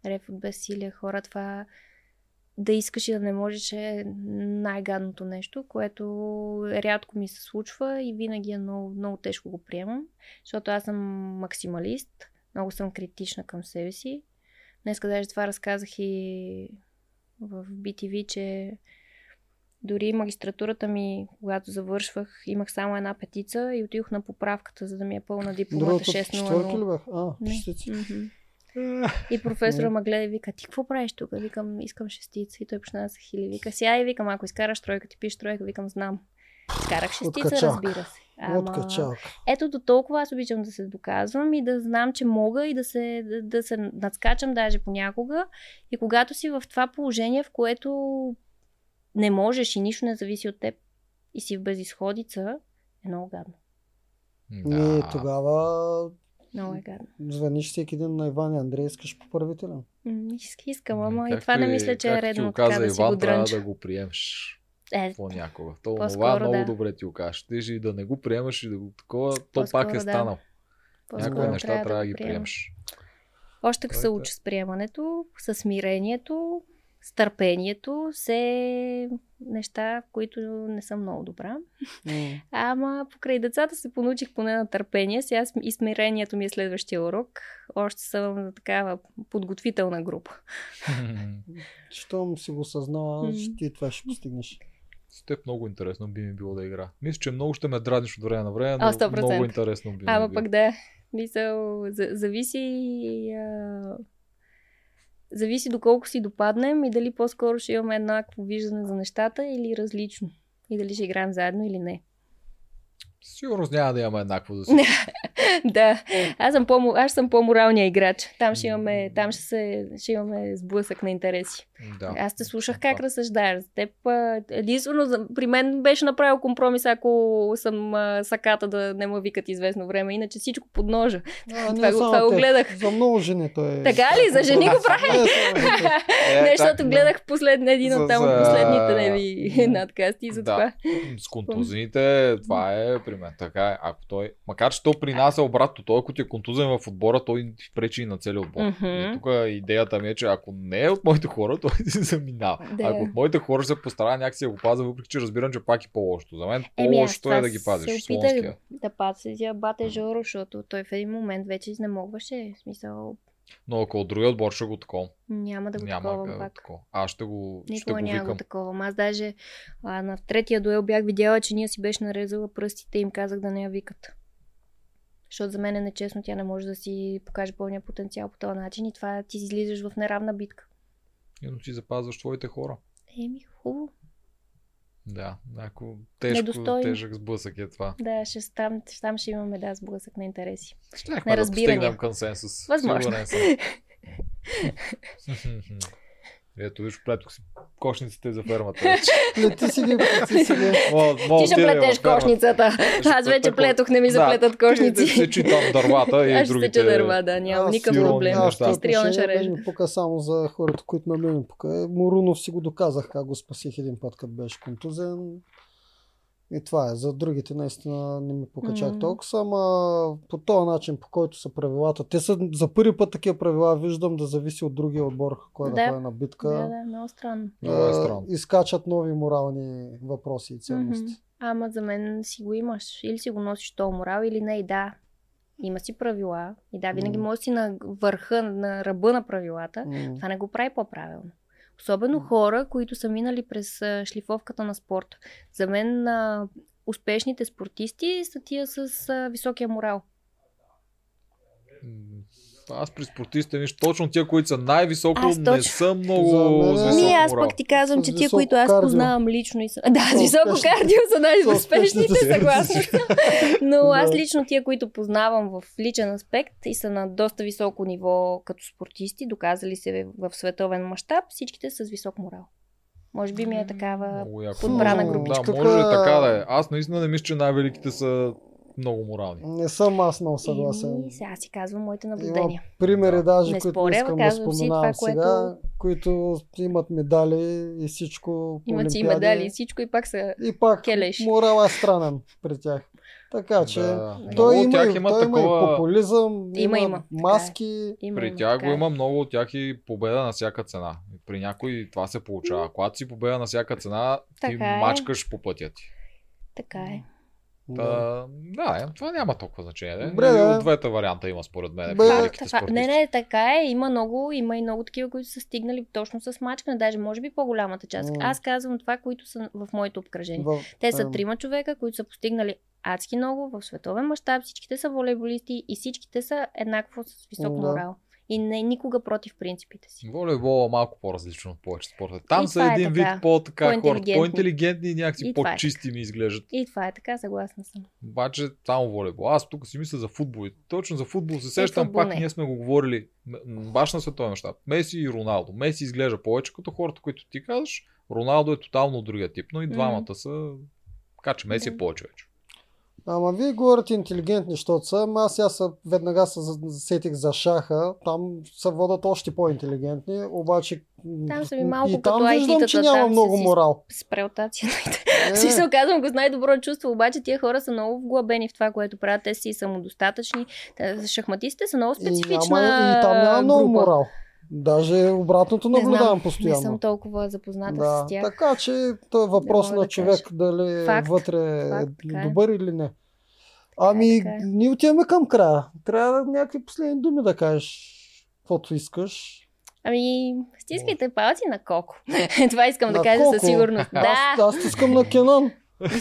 Рев от безсилие, хора. Това да искаш и да не можеш е най-гадното нещо, което рядко ми се случва и винаги е много, много тежко го приемам. Защото аз съм максималист, много съм критична към себе си. Днеска даже това разказах и в BTV, че дори магистратурата ми, когато завършвах, имах само една петица и отидох на поправката, за да ми е пълна дипломата 6.00. И професора ме гледа и вика, ти какво правиш тук? Викам, искам шестица. И той почна да се хили. Вика, сега и викам, ако изкараш тройка, ти пише тройка, викам, знам. Изкарах шестица, разбира се. Ето до толкова аз обичам да се доказвам и да знам, че мога и да се надскачам даже понякога. И когато си в това положение, в което не можеш и нищо не зависи от теб и си в безизходица, е много гадно. Да. И тогава много е гадно. Звъниш всеки ден на Иван и Андрей, искаш поправителя. Искам, ама и това не мисля, че е редно така да си Иван, го дрънча. Трябва да го приемеш понякога. Това много добре ти го кажеш. Ти и да не го приемаш и да го такова, то пак е станал. Някои неща трябва да ги приемеш. Още като се учи с приемането, с смирението, с търпението, все неща, които не съм много добра. Ама покрай децата се понучих поне на търпение. Сега и смирението ми е следващия урок. Още съм на такава подготвителна група. Щом си го съзнала, ти това ще постигнеш. С теб много интересно би ми било да игра. Мисля, че много ще ме дразниш от време на време, но 100%. Много интересно би ми било. Ама пък да, мисъл, зависи... Зависи доколко си допаднем и дали по-скоро ще имаме еднакво виждане за нещата или различно. И дали ще играем заедно или не. Сигурно няма да имаме еднакво за всички. Да, аз съм по-моралния играч. Там ще имаме сблъсък на интереси. Да. Аз те слушах как разсъждаеш. Единствено, при мен беше направил компромис, ако съм саката да не ме викат известно време. Иначе всичко подножа. Това го гледах. За много жени той е. Така ли? За жени го прави? Защото гледах един от там от последните неви надкасти и за това. С контузините това е при мен. Така е. Ако той, макар че то при нас е обратно, той ако ти е контузен в отбора, той пречи и на целия отбор. Mm-hmm. Тук идеята ми е, че ако не е от моите хора, той си заминава. Yeah. Ако от моите хора се постара някакси да го пазя, въпреки че разбирам, че пак е по-лошото. За мен по-лошото е да ги пазиш. Се опитах да пазя бате Жоро, защото той в един момент вече изнемогваше. Смисъл... Но ако от другия отбор ще го такова. Няма да го таковам пак. Аз ще го викам. Никога няма го таковам. Аз даже на третия дуел бях видяла, че Ния си беше нарезала пръстите и им казах да не я викат. Защото за мен е нечестно, тя не може да си покаже пълния потенциал по този начин и това ти излизаш в неравна битка. Но ти запазваш твоите хора. Еми, хубаво. Да, ако тежък сблъсък е това. Да, там ще имаме сблъсък на интереси. Ще не да постигнем консенсус. Възможно. Ето, виж, плетох си кошниците за фермата. Ти си ги. Ти ще плетеш кошницата. Аз вече плетох, не ми заплетат кошници. Ще сечи там дървата и другите. Ще сече дърва, да, няма никакъв проблем. Ти стрелна ще режа. Пока само за хората, които на мен пока. Морунов си го доказах, как го спасих един път, като беше контузен. И това е. За другите наистина не ми покачах толкова, ама по този начин, по който са правилата. Те са за първи път такива правила, виждам да зависи от другия отбор, кой да ходи на битка. Да, много странно. Изкачат нови морални въпроси и ценности. Ама за мен си го имаш. Или си го носиш този морал, или не. И да, има си правила. И да, винаги може си на върха, на ръба на правилата. Това не го прави по-правилно. Особено хора, които са минали през шлифовката на спорта. За мен успешните спортисти са тия с високия морал. Аз при спортистите виж, точно тия, които са най-високо, не са много с висок морал. Аз пък ти казвам, че тия, които аз познавам лично и са... Да, с високо кардио са най-успешните, съгласна. Но аз лично тия, които познавам в личен аспект и са на доста високо ниво като спортисти, доказали се в световен мащаб, всичките са с висок морал. Може би ми е такава подбрана групичка. Да, може така да е. Аз наистина не мисля, че най-великите са много морални. Не съм аз много съгласен. Сега си казвам моите наблюдения. Има примери даже, не които споря, искам да споменавам това, сега, които имат медали и всичко. Имат си и медали и всичко и пак са келеш. И пак морал е странен при тях. Така че той има и популизъм, има маски. При тях го има много от тях и победа на всяка цена. При някой това се получава. Когато си победа на всяка цена, ти мачкаш по пътя ти. Така е. Да, това няма толкова значение. Добре, от двете варианта има според мен. Не, така е. Има и много такива, които са стигнали точно с мачкане. Даже може би по-голямата част. Аз казвам това, които са в моето обкръжение. Те са трима човека, които са постигнали адски много в световен мащаб. Всичките са волейболисти и всичките са еднакво с висок морал. И не никога против принципите си. Волейбола малко по-различно от повече спорта. Там са един вид по-така хората, по-интелигентни и някакси по-чисти ми изглеждат. И това е така, съгласна съм. Обаче само волейбол. Аз тук си мисля за футбол. Точно за футбол се сещам, пак ние сме го говорили баш на световен щаб. Меси и Роналдо. Меси изглежда повече като хората, които ти казваш. Роналдо е тотално другия тип, но и двамата са... Така че Меси е повече вече. Ама вие говорите интелигентни, защото съм. Аз веднага се засетих за шаха. Там се водат още по-интелигентни, обаче там са ми малко и там виждам, че няма много морал. С преотацията. Се оказвам го с най-добро чувство, обаче тия хора са много вглъбени в това, което правят. Те си самодостатъчни. Шахматистите са много специфична и там няма много морал. Даже обратното наблюдавам постоянно. Не съм толкова запозната с тях. Така че той е въпрос на човек дали вътре е добър или не. Ами, ние отиваме към края. Трябва някакви последни думи да кажеш, каквото искаш. Ами, стискайте палци на Коко. Това искам да кажа със сигурност. Аз стискам на Кенан.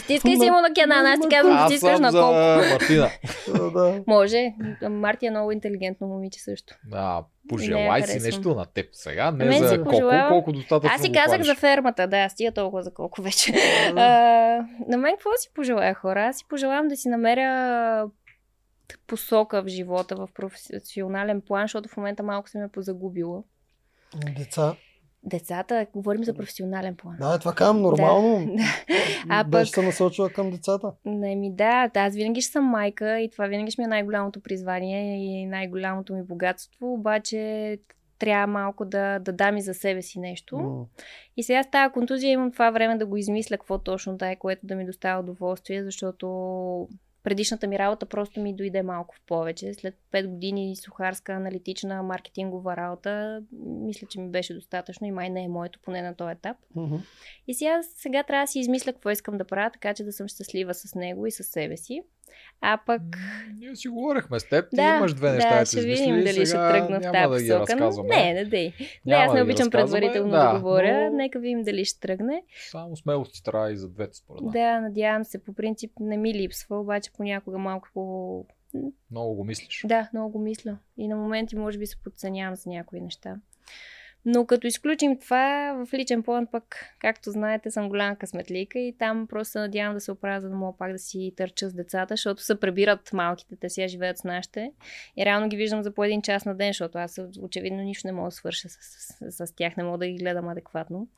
Стискай си му на Кенан, аз ти казвам, че стискаш на Коко. Мартина. Може. Марти е много интелигентно момиче също. Да. Пожелай си нещо на теб сега, не за колко достатъчно. Аз си казах за фермата, стига толкова за колко вече. На мен какво си пожелая, хора? Аз си пожелавам да си намеря посока в живота, в професионален план, защото в момента малко се ме позагубила. Децата, говорим за професионален план. Да, това казвам, нормално. Беше се насочила към децата. Аз винаги ще съм майка и това винаги ще ми е най-голямото призвание и най-голямото ми богатство, обаче трябва малко да дам и за себе си нещо. И сега с тази контузия имам това време да го измисля какво точно да е, което да ми доставя удоволствие, защото предишната ми работа просто ми дойде малко в повече. След 5 години сухарска, аналитична, маркетингова работа, мисля, че ми беше достатъчно и май не е моето, поне на този етап. И сега трябва да си измисля какво искам да правя, така че да съм щастлива с него и с себе си. А пък... Ние си говорихме с теб, ти имаш две неща, че измисли. Да, ще видим дали ще тръгна в тази посока. Не, аз не обичам предварително да говоря. Но... Нека видим дали ще тръгне. Само смелост ти трябва и за двете според мен. Да, надявам се. По принцип не ми липсва, обаче понякога малко... Много го мислиш. Да, много го мисля. И на моменти може би се подценявам за някои неща. Но като изключим това, в личен план пък, както знаете, съм голяма късметлика и там просто надявам да се оправя, за да мога пак да си търча с децата, защото се прибират малките, те сега живеят с нашите и реално ги виждам за по един час на ден, защото аз очевидно нищо не мога да свърша с тях, не мога да ги гледам адекватно.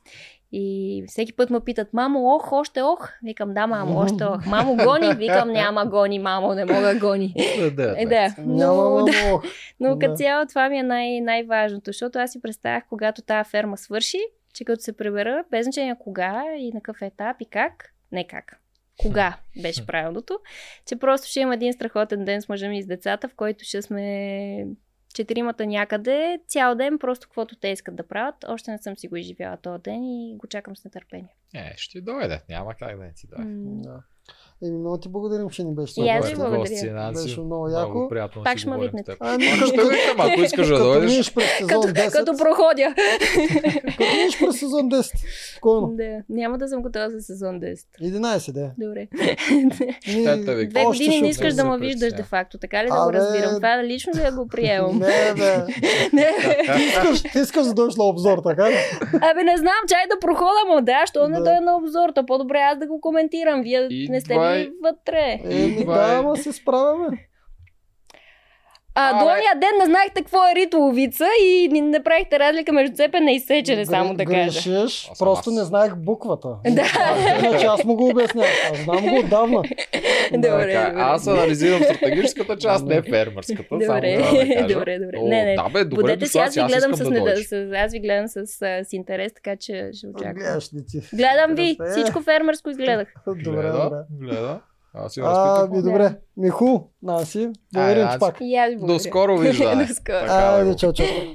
И всеки път ме питат, мамо, още, викам, да, мамо, още, мамо, гони, викам, няма гони, мамо, не мога гони. Но като цяло това ми е най-важното, защото аз си представях, когато тази ферма свърши, че като се прибера, без значение кога и на какъв етап и как, кога беше правилното, че просто ще има един страхотен ден с мъжа ми и с децата, в който ще сме... четиримата някъде, цял ден, просто каквото те искат да правят. Още не съм си го изживяла този ден и го чакам с нетърпение. Ще дойде, няма как да не си дойде. Много ти благодарим, че ни беше това. Благодаря. Беше много яко. Пак ще ме викнете. Ако искаш да дойдеш. Като проходя. Като минеш през сезон 10. Няма да съм готова за сезон 10. 11, да. Добре. 2 години не искаш да ме виждаш де факто. Така ли да го разбирам? Това лично ли да го приемам? Не. Ти искаш да дойдеш на обзор, така ли? Абе не знам, чай да проходя, да, що не дойде на обзор. То по-добре аз да го коментирам. Вие не сте ли вътре? Да, ама се справяме. Долния ден не знаехте какво е ритоловица и не правихте разлика между цепене и сечене, само да кажа. Грешиш, просто не знаех буквата. Иначе аз му го обяснявам, аз знам го отдавна. Добре. Аз анализирам стратегическата част, не фермерската. Добре. Да бе, добре, аз ви гледам с интерес, така че ще очаквам. Гледам ви, всичко фермерско изгледах. Добре. Добре. Миху, Наси, благодарим ти пак. До скоро виждане. Айде, чао.